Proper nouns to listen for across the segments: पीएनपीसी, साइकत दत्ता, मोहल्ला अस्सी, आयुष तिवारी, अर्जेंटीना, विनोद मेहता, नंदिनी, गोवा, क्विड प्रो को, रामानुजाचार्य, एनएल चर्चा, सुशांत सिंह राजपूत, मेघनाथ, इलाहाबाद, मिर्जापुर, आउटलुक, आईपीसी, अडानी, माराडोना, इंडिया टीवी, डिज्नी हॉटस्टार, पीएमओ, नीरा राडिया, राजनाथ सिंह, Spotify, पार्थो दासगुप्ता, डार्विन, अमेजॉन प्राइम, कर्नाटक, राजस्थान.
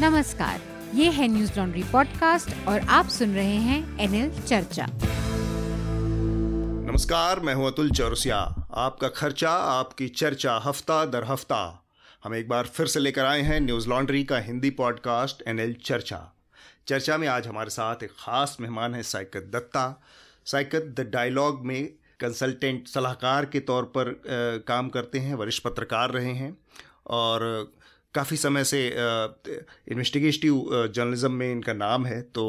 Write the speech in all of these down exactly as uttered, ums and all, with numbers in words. नमस्कार, ये है न्यूज़ लॉन्ड्री पॉडकास्ट और आप सुन रहे हैं एनएल चर्चा। नमस्कार, मैं हूँ अतुल चौरसिया। आपका खर्चा आपकी चर्चा हफ्ता दर हफ्ता हम एक बार फिर से लेकर आए हैं न्यूज़ लॉन्ड्री का हिंदी पॉडकास्ट एनएल चर्चा। चर्चा में आज हमारे साथ एक खास मेहमान है साइकत दत्ता। साइकत द डायलॉग में कंसल्टेंट सलाहकार के तौर पर आ, काम करते हैं, वरिष्ठ पत्रकार रहे हैं और काफ़ी समय से इन्वेस्टिगेटिव जर्नलिज्म में इनका नाम है। तो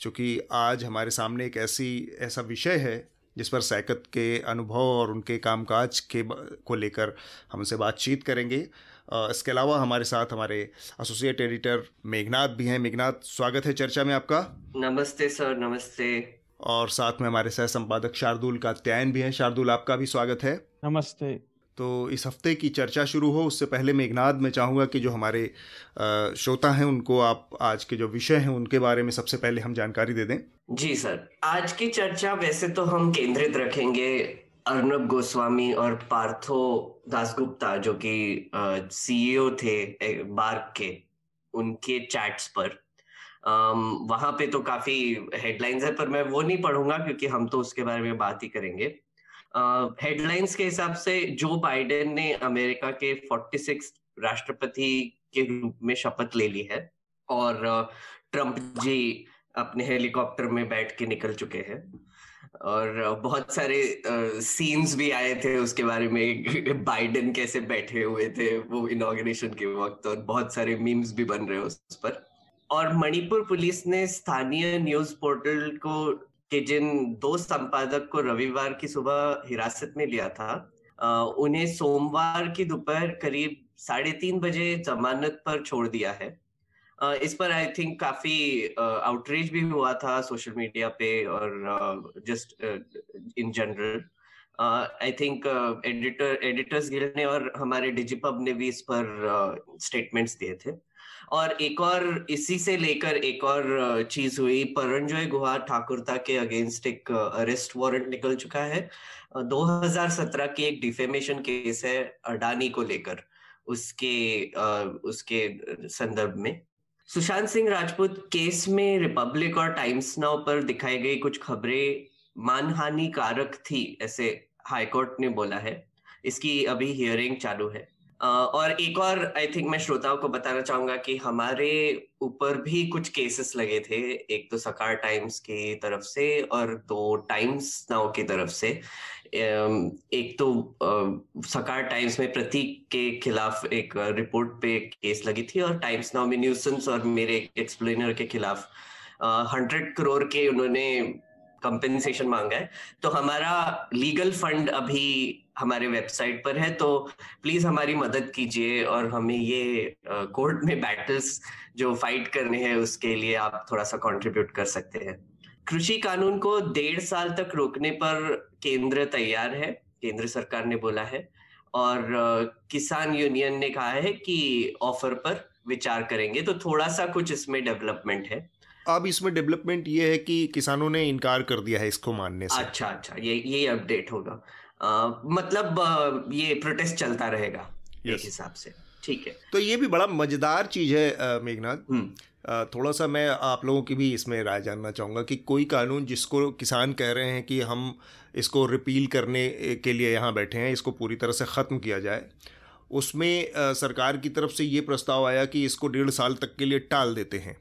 चूँकि आज हमारे सामने एक ऐसी ऐसा विषय है जिस पर साइकत के अनुभव और उनके कामकाज के को लेकर हमसे बातचीत करेंगे। इसके अलावा हमारे साथ हमारे एसोसिएट एडिटर मेघनाथ भी हैं। मेघनाथ, स्वागत है चर्चा में आपका। नमस्ते सर। नमस्ते। और साथ में हमारे सह संपादक शार्दुल कात्यायन भी हैं। शार्दुल, आपका भी स्वागत है। नमस्ते। तो इस हफ्ते की चर्चा शुरू हो उससे पहले मेघनाथ, मैं चाहूँगा कि जो हमारे श्रोता हैं उनको आप आज के जो विषय हैं उनके बारे में सबसे पहले हम जानकारी दे दें। जी सर, आज की चर्चा वैसे तो हम केंद्रित रखेंगे अर्नब गोस्वामी और पार्थो दासगुप्ता जो कि सीईओ थे बार्क के, उनके चैट्स पर। वहाँ पे तो काफी हेडलाइंस है पर मैं वो नहीं पढ़ूंगा क्योंकि हम तो उसके बारे में बात ही करेंगे। हेडलाइंस के हिसाब से जो बाइडेन ने अमेरिका के छियालीसवें राष्ट्रपति के रूप में शपथ ले ली है और ट्रंप जी अपने हेलीकॉप्टर में बैठ के निकल चुके हैं और बहुत सारे सीन्स भी आए थे उसके बारे में, बाइडेन कैसे बैठे हुए थे वो इनॉग्रेशन के वक्त, और बहुत सारे मीम्स भी बन रहे उस पर। और मणिपुर पुलिस ने स्थानीय न्यूज पोर्टल को कि जिन दो संपादक को रविवार की सुबह हिरासत में लिया था आ, उन्हें सोमवार की दोपहर करीब साढ़े तीन बजे जमानत पर छोड़ दिया है। आ, इस पर आई थिंक काफी आउटरीच भी हुआ था सोशल मीडिया पे और just in general. I think editor editors guild ने और हमारे डिजीपब ने भी इस पर स्टेटमेंट्स uh, दिए थे। और एक और इसी से लेकर एक और चीज हुई, परंजोय गुहा ठाकुरता के अगेंस्ट एक अरेस्ट वारंट निकल चुका है। दो हज़ार सत्रह की एक डिफेमेशन केस है अडानी को लेकर, उसके उसके संदर्भ में। सुशांत सिंह राजपूत केस में रिपब्लिक और टाइम्स नाउ पर दिखाई गई कुछ खबरें मानहानिकारक थी ऐसे हाईकोर्ट ने बोला है। इसकी अभी हियरिंग चालू है। Uh, और एक और आई थिंक मैं श्रोताओं को बताना चाहूंगा कि हमारे ऊपर भी कुछ केसेस लगे थे, एक तो सकार टाइम्स की तरफ से और दो टाइम्स नाउ की तरफ से। एक तो सकार टाइम्स में प्रतीक के खिलाफ एक रिपोर्ट पे केस लगी थी और टाइम्स नाउ में न्यूसेंस और मेरे एक्सप्लेनर के खिलाफ हंड्रेड करोड़ के उन्होंने कंपेंसेशन मांगा है। तो हमारा लीगल फंड अभी हमारे वेबसाइट पर है, तो प्लीज हमारी मदद कीजिए और हमें ये कोर्ट में बैटल्स जो फाइट करने हैं उसके लिए आप थोड़ा सा कंट्रीब्यूट कर सकते हैं। कृषि कानून को डेढ़ साल तक रोकने पर केंद्र तैयार है, केंद्र सरकार ने बोला है। और किसान यूनियन ने कहा है कि ऑफर पर विचार करेंगे। तो थोड़ा सा कुछ इसमें डेवलपमेंट है। अब इसमें डेवलपमेंट ये है कि किसानों ने इनकार कर दिया है इसको मानने से। अच्छा अच्छा, ये ये अपडेट होगा। Uh, मतलब uh, ये प्रोटेस्ट चलता रहेगा yes. एक हिसाब से, ठीक है। तो ये भी बड़ा मजेदार चीज है मेघनाथ। hmm. uh, थोड़ा सा मैं आप लोगों की भी इसमें राय जानना चाहूँगा कि कोई कानून जिसको किसान कह रहे हैं कि हम इसको रिपील करने के लिए यहाँ बैठे हैं, इसको पूरी तरह से ख़त्म किया जाए, उसमें uh, सरकार की तरफ से ये प्रस्ताव आया कि इसको डेढ़ साल तक के लिए टाल देते हैं,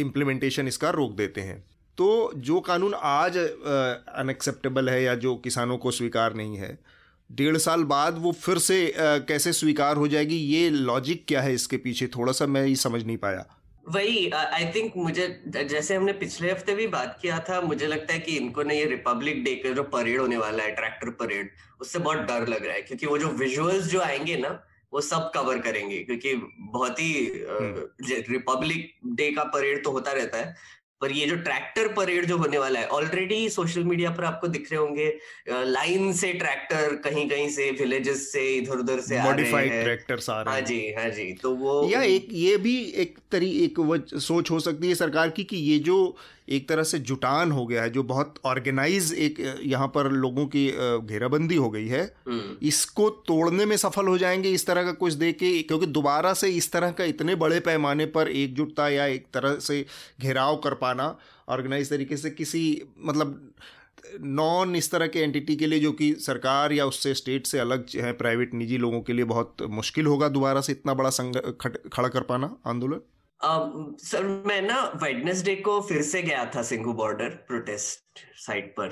इम्प्लीमेंटेशन इसका रोक देते हैं। तो जो कानून आज अनएक्सेप्टेबल है या जो किसानों को स्वीकार नहीं है, डेढ़ साल बाद वो फिर से आ, कैसे स्वीकार हो जाएगी? ये लॉजिक क्या है इसके पीछे? थोड़ा सा मैं ये समझ नहीं पाया। वही आई थिंक मुझे, जैसे हमने पिछले हफ्ते भी बात किया था, मुझे लगता है कि इनको ना ये रिपब्लिक डे का जो परेड होने वाला है, ट्रैक्टर परेड, उससे बहुत डर लग रहा है क्योंकि वो जो विजुअल्स जो आएंगे ना वो सब कवर करेंगे। क्योंकि बहुत ही रिपब्लिक डे का परेड तो होता रहता है पर ये जो ट्रैक्टर परेड जो होने वाला है, ऑलरेडी सोशल मीडिया पर आपको दिख रहे होंगे लाइन से ट्रैक्टर कहीं कहीं से विलेजेस से इधर उधर से आ रहे हैं, ट्रैक्टर्स आ रहे हैं। हाँ जी हाँ जी तो वो या एक ये भी एक तरी एक वो सोच हो सकती है सरकार की कि ये जो एक तरह से जुटान हो गया है, जो बहुत ऑर्गेनाइज एक यहाँ पर लोगों की घेराबंदी हो गई है, इसको तोड़ने में सफल हो जाएंगे इस तरह का कुछ दे के, क्योंकि दोबारा से इस तरह का इतने बड़े पैमाने पर एकजुटता या एक तरह से घेराव कर पाना ऑर्गेनाइज तरीके से किसी मतलब नॉन इस तरह के एंटिटी के लिए जो कि सरकार या उससे स्टेट से अलग है, प्राइवेट निजी लोगों के लिए बहुत मुश्किल होगा दोबारा से इतना बड़ा संघ खड़ा कर पाना आंदोलन। सर uh, मैं ना वेडनेसडे को फिर से गया था सिंघू बॉर्डर प्रोटेस्ट साइट पर,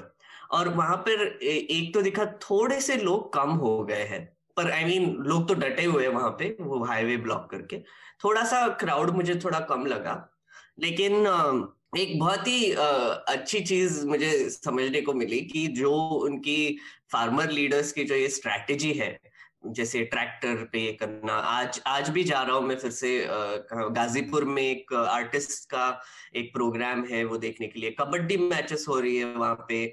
और वहां पर एक तो दिखा थोड़े से लोग कम हो गए हैं, पर आई I मीन mean, लोग तो डटे हुए वहां पे वो हाईवे ब्लॉक करके, थोड़ा सा क्राउड मुझे थोड़ा कम लगा। लेकिन एक बहुत ही अच्छी चीज मुझे समझने को मिली कि जो उनकी फार्मर लीडर्स की जो ये स्ट्रैटेजी है, जैसे ट्रैक्टर पे ये करना, आज आज भी जा रहा हूँ मैं फिर से गाजीपुर में एक आर्टिस्ट का एक प्रोग्राम है वो देखने के लिए, कबड्डी मैचेस हो रही है वहां पे।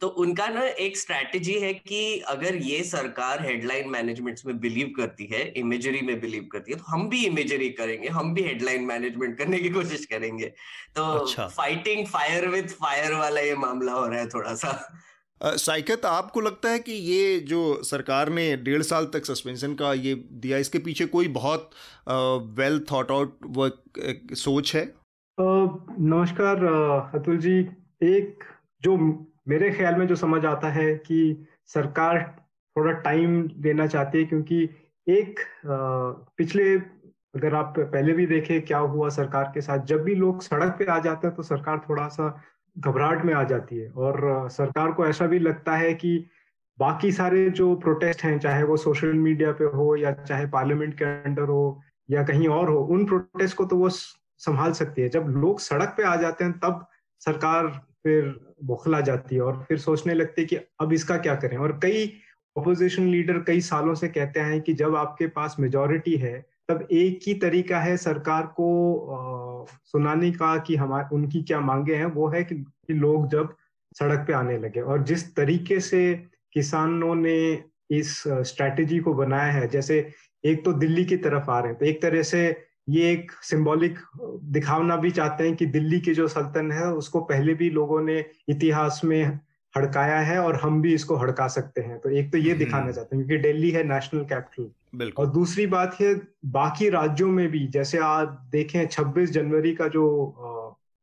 तो उनका ना एक स्ट्रैटेजी है कि अगर ये सरकार हेडलाइन मैनेजमेंट्स में बिलीव करती है, इमेजरी में बिलीव करती है, तो हम भी इमेजरी करेंगे, हम भी हेडलाइन मैनेजमेंट करने की कोशिश करेंगे। तो अच्छा। फाइटिंग फायर विद फायर वाला ये मामला हो रहा है थोड़ा सा। साइकत, आपको लगता है कि ये जो सरकार ने डेढ़ साल तक सस्पेंशन का ये दिया, इसके पीछे कोई बहुत वेल थॉट आउट वर्क सोच है? नमस्कार अतुल जी। एक जो मेरे ख्याल में जो समझ आता है कि सरकार थोड़ा टाइम देना चाहती है, क्योंकि एक पिछले अगर आप पहले भी देखें क्या हुआ सरकार के साथ, जब भी लोग सड़क पे आ जाते हैं तो सरकार थोड़ा सा घबराहट में आ जाती है, और सरकार को ऐसा भी लगता है कि बाकी सारे जो प्रोटेस्ट हैं, चाहे वो सोशल मीडिया पे हो या चाहे पार्लियामेंट के अंदर हो या कहीं और हो, उन प्रोटेस्ट को तो वो संभाल सकती है। जब लोग सड़क पे आ जाते हैं तब सरकार फिर बौखला जाती है और फिर सोचने लगती है कि अब इसका क्या करें। और कई ऑपोजिशन लीडर कई सालों से कहते हैं कि जब आपके पास मेजोरिटी है तब एक ही तरीका है सरकार को आ, सुनाने का कि हमारे उनकी क्या मांगे हैं, वो है कि, कि लोग जब सड़क पे आने लगे। और जिस तरीके से किसानों ने इस स्ट्रैटेजी को बनाया है, जैसे एक तो दिल्ली की तरफ आ रहे हैं, तो एक तरह से ये एक सिंबॉलिक दिखावना भी चाहते हैं कि दिल्ली की जो सल्तनत है उसको पहले भी लोगों ने इतिहास में हड़काया है और हम भी इसको हड़का सकते हैं। तो एक तो ये दिखाना चाहते हैं, क्योंकि दिल्ली है नेशनल कैपिटल। और दूसरी बात है बाकी राज्यों में भी, जैसे आप देखें छब्बीस जनवरी का जो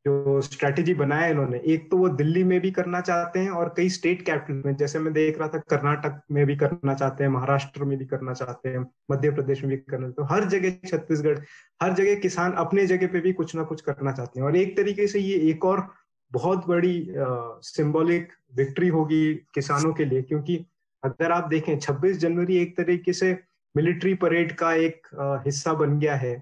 जो स्ट्रेटेजी बनाया है इन्होंने, एक तो वो दिल्ली में भी करना चाहते हैं और कई स्टेट कैपिटल में, जैसे मैं देख रहा था कर्नाटक में भी करना चाहते हैं, महाराष्ट्र में भी करना चाहते हैं, मध्य प्रदेश में भी करना चाहते हैं, हर जगह, छत्तीसगढ़, हर जगह किसान अपने जगह पे भी कुछ ना कुछ करना चाहते हैं। और एक तरीके से ये एक और बहुत बड़ी सिंबॉलिक विक्ट्री होगी किसानों के लिए, क्योंकि अगर आप देखें छब्बीस जनवरी एक तरीके से मिलिट्री परेड का एक हिस्सा बन गया है,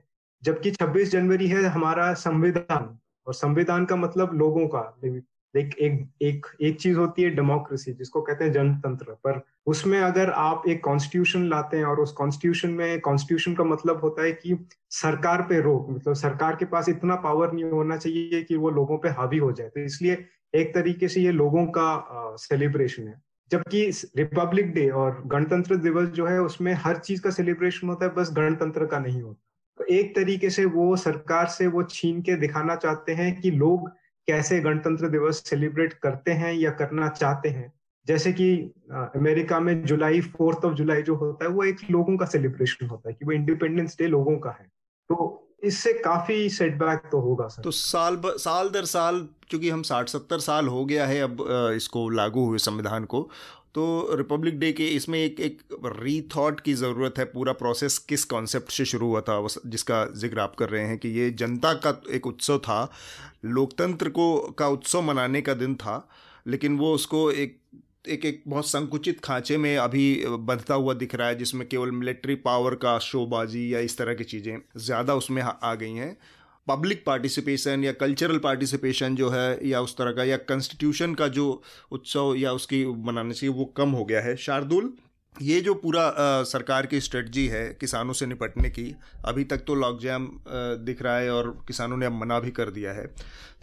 जबकि छब्बीस जनवरी है हमारा संविधान, और संविधान का मतलब लोगों का एक एक एक, एक चीज होती है डेमोक्रेसी, जिसको कहते हैं जनतंत्र, पर उसमें अगर आप एक कॉन्स्टिट्यूशन लाते हैं और उस कॉन्स्टिट्यूशन में, कॉन्स्टिट्यूशन का मतलब होता है कि सरकार पे रोक, मतलब सरकार के पास इतना पावर नहीं होना चाहिए कि वो लोगों पे हावी हो जाए। तो इसलिए एक तरीके से ये लोगों का सेलिब्रेशन है, जबकि रिपब्लिक डे और गणतंत्र दिवस जो है उसमें हर चीज का सेलिब्रेशन होता है, बस गणतंत्र का नहीं होता। तो एक तरीके से वो सरकार से वो छीन के दिखाना चाहते हैं कि लोग कैसे गणतंत्र दिवस सेलिब्रेट करते हैं या करना चाहते हैं। जैसे कि अमेरिका में जुलाई फोर्थ ऑफ जुलाई जो होता है वो एक लोगों का सेलिब्रेशन होता है कि वो इंडिपेंडेंस डे लोगों का है। तो इससे काफी सेटबैक तो होगा सर। तो साल ब, साल दर साल, क्योंकि हम साठ सत्तर साल हो गया है अब इसको लागू हुए संविधान को, तो रिपब्लिक डे के इसमें एक एक रीथॉट की ज़रूरत है। पूरा प्रोसेस किस कॉन्सेप्ट से शुरू हुआ था जिसका जिक्र आप कर रहे हैं कि ये जनता का एक उत्सव था, लोकतंत्र को का उत्सव मनाने का दिन था, लेकिन वो उसको एक एक एक बहुत संकुचित खांचे में अभी बंधता हुआ दिख रहा है, जिसमें केवल मिलिट्री पावर का शोबाजी या इस तरह की चीज़ें ज़्यादा उसमें आ गई हैं। पब्लिक पार्टिसिपेशन या कल्चरल पार्टिसिपेशन जो है या उस तरह का, या कॉन्स्टिट्यूशन का जो उत्सव या उसकी मनाने से वो कम हो गया है। शार्दुल, ये जो पूरा आ, सरकार की स्ट्रेटजी है किसानों से निपटने की, अभी तक तो लॉकजैम दिख रहा है और किसानों ने अब मना भी कर दिया है,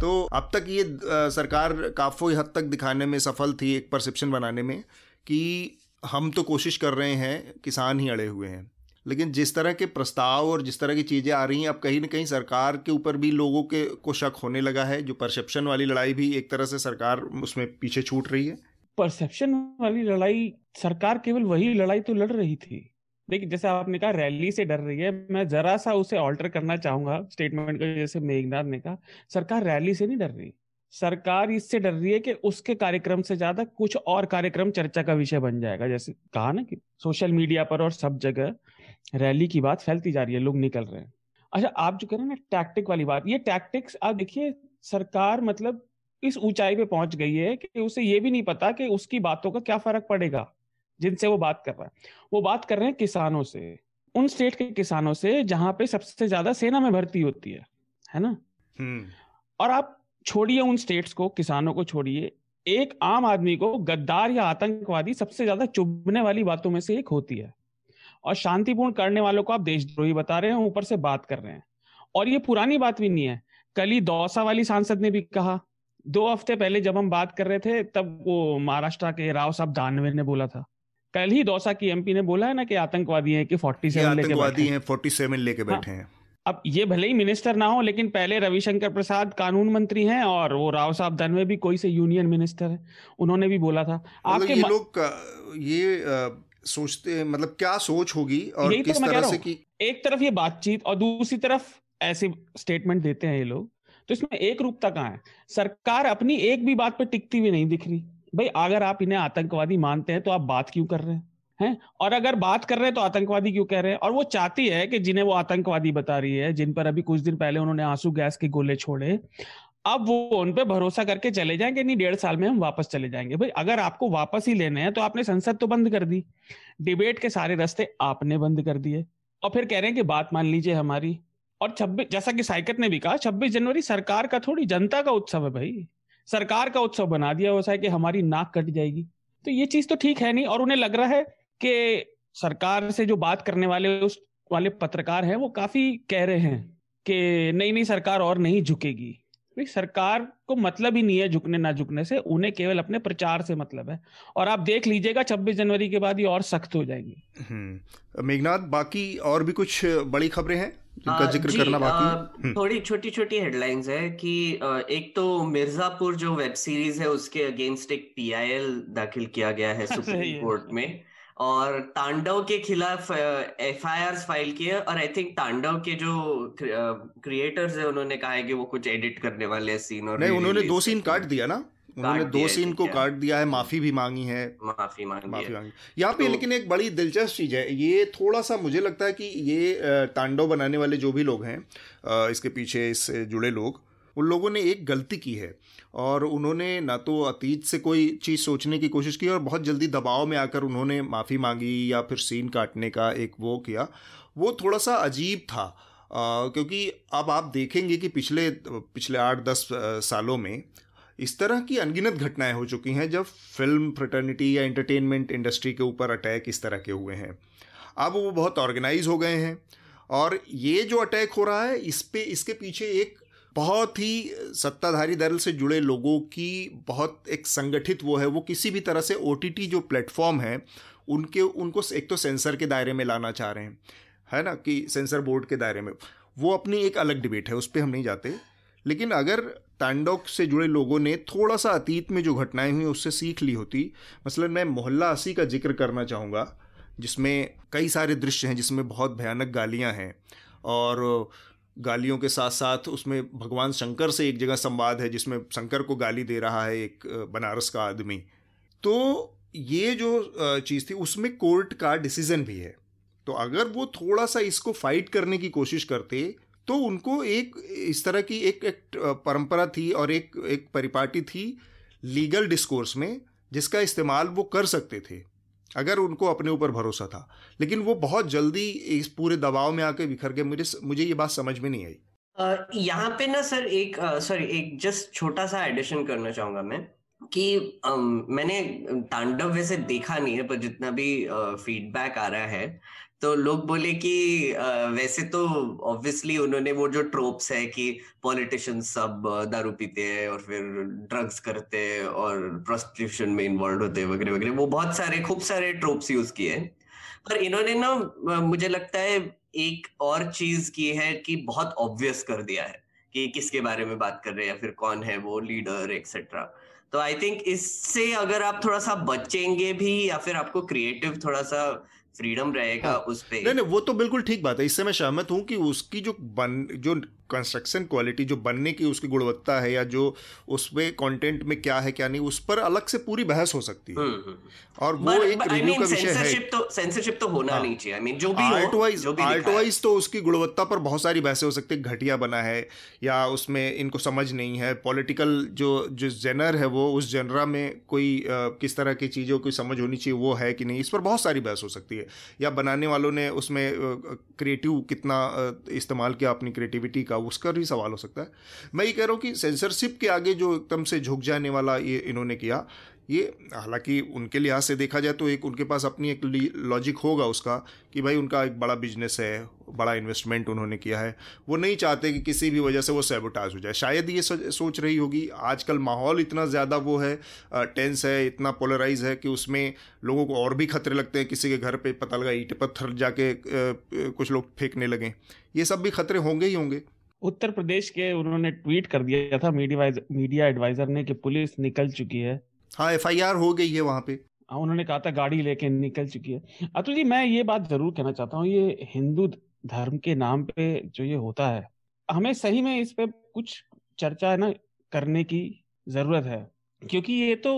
तो अब तक ये आ, सरकार काफ़ी हद तक दिखाने में सफल थी, एक परसेप्शन बनाने में कि हम तो कोशिश कर रहे हैं, किसान ही अड़े हुए हैं। लेकिन जिस तरह के प्रस्ताव और जिस तरह की चीज़ें आ रही हैं, अब कहीं ना कहीं सरकार के ऊपर भी लोगों के को शक होने लगा है। जो परसेप्शन वाली लड़ाई भी एक तरह से सरकार उसमें पीछे छूट रही है। परसेप्शन वाली लड़ाई सरकार केवल वही लड़ाई तो लड़ रही थी। देखिए, जैसे आपने कहा रैली से डर रही है, मैं जरा सा उसे ऑल्टर करना चाहूंगा स्टेटमेंट को। जैसे मेघनाथ ने कहा, सरकार रैली से नहीं डर रही, सरकार इससे डर रही है कि उसके कार्यक्रम से ज्यादा कुछ और कार्यक्रम चर्चा का विषय बन जाएगा। जैसे कहा ना कि सोशल मीडिया पर और सब जगह रैली की बात फैलती जा रही है, लोग निकल रहे हैं। अच्छा, आप जो कह रहे हैं ना टैक्टिक वाली बात, ये टैक्टिक्स आप देखिए, सरकार मतलब इस ऊंचाई पे पहुंच गई है कि उसे ये भी नहीं पता कि उसकी बातों का क्या फर्क पड़ेगा। जिनसे वो बात कर रहा है, वो बात कर रहे हैं किसानों से, उन स्टेट के किसानों से जहां पे सबसे ज्यादा सेना में भर्ती होती है, है ना। और आप छोड़िए उन स्टेट्स को, किसानों को छोड़िए, एक आम आदमी को गद्दार या आतंकवादी सबसे ज्यादा चुभने वाली बातों में से एक होती है। और शांतिपूर्ण करने वालों को आप देशद्रोही बता रहे हैं, ऊपर से बात कर रहे हैं। और ये पुरानी बात भी नहीं है, कल ही दौसा वाली सांसद ने भी कहा, दो हफ्ते पहले जब हम बात कर रहे थे तब वो महाराष्ट्र के राव साहब दानवे ने बोला था। कल ही दौसा की एमपी ने बोला है ना कि आतंकवादी हैं कि सैंतालीस लेके बैठे हैं, सैंतालीस लेके बैठे हैं। अब ये भले ही मिनिस्टर ना हो, लेकिन पहले रविशंकर प्रसाद कानून मंत्री हैं और वो राव साहब दानवे भी कोई से यूनियन मिनिस्टर है, उन्होंने भी बोला था। आपके ये लोग ये सोचते, मतलब क्या सोच होगी। और किस तरह से कि एक तरफ ये बातचीत और दूसरी तरफ ऐसे स्टेटमेंट देते हैं ये लोग, तो इसमें एक रूपता कहाँ है। सरकार अपनी एक भी बात पर टिकती हुई नहीं दिख रही। भाई, अगर आप इन्हें आतंकवादी मानते हैं तो आप बात क्यों कर रहे हैं, हैं? और अगर बात कर रहे हैं तो आतंकवादी क्यों कह रहे हैं। और वो चाहती है कि जिन्हें वो आतंकवादी बता रही है, जिन पर अभी कुछ दिन पहले उन्होंने आंसू गैस के गोले छोड़े, अब वो उन पर भरोसा करके चले जाएंगे, नहीं डेढ़ साल में हम वापस चले जाएंगे। भाई, अगर आपको वापस ही लेने हैं तो आपने संसद तो बंद कर दी, डिबेट के सारे रास्ते आपने बंद कर दिए, और फिर कह रहे हैं कि बात मान लीजिए हमारी। और छब्बीस, जैसा कि साइकत ने भी कहा, छब्बीस जनवरी सरकार का थोड़ी जनता का उत्सव है भाई, सरकार का उत्सव बना दिया वैसा है कि हमारी नाक कट जाएगी, तो ये चीज तो ठीक है नहीं। और उन्हें लग रहा है कि सरकार से जो बात करने वाले उस वाले पत्रकार हैं वो काफी कह रहे हैं कि नहीं नहीं सरकार और नहीं झुकेगी। भाई, सरकार को मतलब ही नहीं है झुकने ना झुकने से, उन्हें केवल अपने प्रचार से मतलब है। और आप देख लीजिएगा छब्बीस जनवरी के बाद ये और सख्त हो जाएंगी। मेघनाथ, बाकी और भी कुछ बड़ी खबरें हैं जिनका जिक्र करना बाकी? थोड़ी छोटी छोटी हेडलाइंस है कि एक तो मिर्जापुर जो वेब सीरीज है उसके अगेंस्ट एक पीआईएल दाखिल किया गया है सुप्रीम कोर्ट में, और तांडव के खिलाफ एफआईआर फाइल किए। और आई थिंक तांडव के जो क्रिएटर्स है उन्होंने कहा है कि वो कुछ एडिट करने वाले हैं सीन, और नहीं, उन्होंने दो सीन काट दिया ना, उन्होंने दो सीन को काट दिया है, माफी भी मांगी है, माफी मांगी, माफी मांगी। यहाँ पे लेकिन एक बड़ी दिलचस्प चीज है, ये थोड़ा सा मुझे लगता है कि ये तांडव बनाने वाले जो भी लोग हैं इसके पीछे इससे जुड़े लोग, उन लोगों ने एक गलती की है, और उन्होंने ना तो अतीत से कोई चीज़ सोचने की कोशिश की और बहुत जल्दी दबाव में आकर उन्होंने माफ़ी मांगी या फिर सीन काटने का एक वो किया, वो थोड़ा सा अजीब था। आ, क्योंकि अब आप देखेंगे कि पिछले पिछले आठ दस सालों में इस तरह की अनगिनत घटनाएं हो चुकी हैं जब फिल्म फ्रेटर्निटी या एंटरटेनमेंट इंडस्ट्री के ऊपर अटैक इस तरह के हुए हैं। अब वो बहुत ऑर्गेनाइज हो गए हैं, और ये जो अटैक हो रहा है इस पे इसके पीछे एक बहुत ही सत्ताधारी दल से जुड़े लोगों की बहुत एक संगठित वो है, वो किसी भी तरह से ओटीटी जो प्लेटफॉर्म है उनके उनको एक तो सेंसर के दायरे में लाना चाह रहे हैं, है ना, कि सेंसर बोर्ड के दायरे में, वो अपनी एक अलग डिबेट है, उस पर हम नहीं जाते। लेकिन अगर तांडव से जुड़े लोगों ने थोड़ा सा अतीत में जो घटनाएं हुई उससे सीख ली होती, मसलन मैं मोहल्ला अस्सी का जिक्र करना चाहूँगा जिसमें कई सारे दृश्य हैं जिसमें बहुत भयानक गालियाँ हैं, और गालियों के साथ साथ उसमें भगवान शंकर से एक जगह संवाद है जिसमें शंकर को गाली दे रहा है एक बनारस का आदमी। तो ये जो चीज़ थी उसमें कोर्ट का डिसीजन भी है, तो अगर वो थोड़ा सा इसको फाइट करने की कोशिश करते तो उनको एक इस तरह की एक एक परंपरा थी और एक एक परिपाटी थी लीगल डिस्कोर्स में जिसका इस्तेमाल वो कर सकते थे अगर उनको अपने ऊपर भरोसा था, लेकिन वो बहुत जल्दी इस पूरे दबाव में आके बिखर गए। मुझे मुझे ये बात समझ में नहीं आई। यहाँ पे ना सर एक सॉरी एक जस्ट छोटा सा एडिशन करना चाहूँगा मैं। कि आ, मैंने तांडव वैसे देखा नहीं है, पर जितना भी फीडबैक आ रहा है तो लोग बोले कि आ, वैसे तो ऑब्वियसली उन्होंने वो जो ट्रोप्स है कि पॉलिटिशियंस सब दारू पीते हैं और फिर ड्रग्स करते हैं और प्रोस्टिट्यूशन में इन्वॉल्व होते हैं वगैरह वगैरह, वो बहुत सारे खूब सारे ट्रोप्स यूज किए हैं। पर इन्होंने ना मुझे लगता है एक और चीज की है कि बहुत ऑब्वियस कर दिया है कि किसके बारे में बात कर रहे हैं या फिर कौन है वो लीडर एक्सेट्रा। तो आई थिंक इससे अगर आप थोड़ा सा बचेंगे भी या फिर आपको क्रिएटिव थोड़ा सा फ्रीडम रहेगा उस पे। नहीं नहीं, वो तो बिल्कुल ठीक बात है, इससे मैं सहमत हूँ कि उसकी जो बन जो कंस्ट्रक्शन क्वालिटी, जो बनने की उसकी गुणवत्ता है या जो उसमें कंटेंट में क्या है क्या नहीं, उस पर अलग से पूरी बहस हो सकती है। और वो बर, एक रिव्यू I mean, का विषय है। तो सेंसरशिप तो होना नहीं चाहिए। आई मीन जो भी आर्ट वाइज आर्ट वाइज तो उसकी गुणवत्ता पर बहुत सारी बहसें हो सकती है, घटिया बना है या उसमें इनको समझ नहीं है, पॉलिटिकल जो जो जेनर है वो उस जेनरा में कोई किस तरह की चीज़ों की समझ होनी चाहिए वो है कि नहीं, इस पर बहुत सारी बहस हो सकती है। या बनाने वालों ने उसमें क्रिएटिव कितना इस्तेमाल किया अपनी क्रिएटिविटी का, उसका भी सवाल हो सकता है। मैं ये कह रहा हूँ कि सेंसरशिप के आगे जो एकदम से झुक जाने वाला ये इन्होंने किया, ये हालांकि उनके लिहाज से देखा जाए तो एक उनके पास अपनी एक लॉजिक होगा उसका कि भाई उनका एक बड़ा बिजनेस है, बड़ा इन्वेस्टमेंट उन्होंने किया है, वो नहीं चाहते कि किसी भी वजह से वो सैबोटाज हो जाए। शायद ये सोच रही होगी आजकल माहौल इतना ज़्यादा वो है, टेंस है, इतना पोलराइज है कि उसमें लोगों को और भी खतरे लगते हैं, किसी के घर पे पता लगा ईंट पत्थर जाके कुछ लोग फेंकने लगे, ये सब भी खतरे होंगे ही होंगे। उत्तर प्रदेश के उन्होंने ट्वीट कर दिया था मीडिया एडवाइजर ने कि पुलिस निकल चुकी है, हाँ एफ आई आर हो गई है वहाँ पे, हाँ उन्होंने कहा था गाड़ी लेके निकल चुकी है। अतुल जी मैं ये बात जरूर कहना चाहता हूँ, ये हिंदू धर्म के नाम पे जो ये होता है, हमें सही में इस पे कुछ चर्चा है ना करने की जरूरत है, क्योंकि ये तो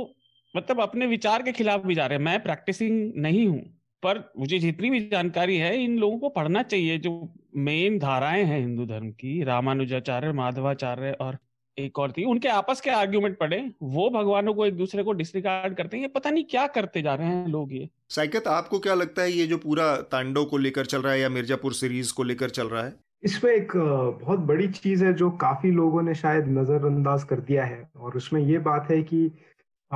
मतलब अपने विचार के खिलाफ भी जा रहे हैं। मैं प्रैक्टिसिंग नहीं हूँ पर मुझे जितनी भी जानकारी है इन लोगों को पढ़ना चाहिए, जो मेन धाराएं हैं हिंदू धर्म की, रामानुजाचार्य, माधवाचार्य और एक और थी, उनके आपस के आर्ग्यूमेंट पढ़े, वो भगवानों को एक दूसरे को डिसरिगार्ड करते हैं, ये पता नहीं क्या करते जा रहे हैं लोग। ये साइकत आपको क्या लगता है, ये जो पूरा तांडव को लेकर चल रहा है या मिर्जापुर सीरीज को लेकर चल रहा है, इसमें एक बहुत बड़ी चीज है जो काफी लोगों ने शायद नजरअंदाज कर दिया है, और उसमें ये बात है कि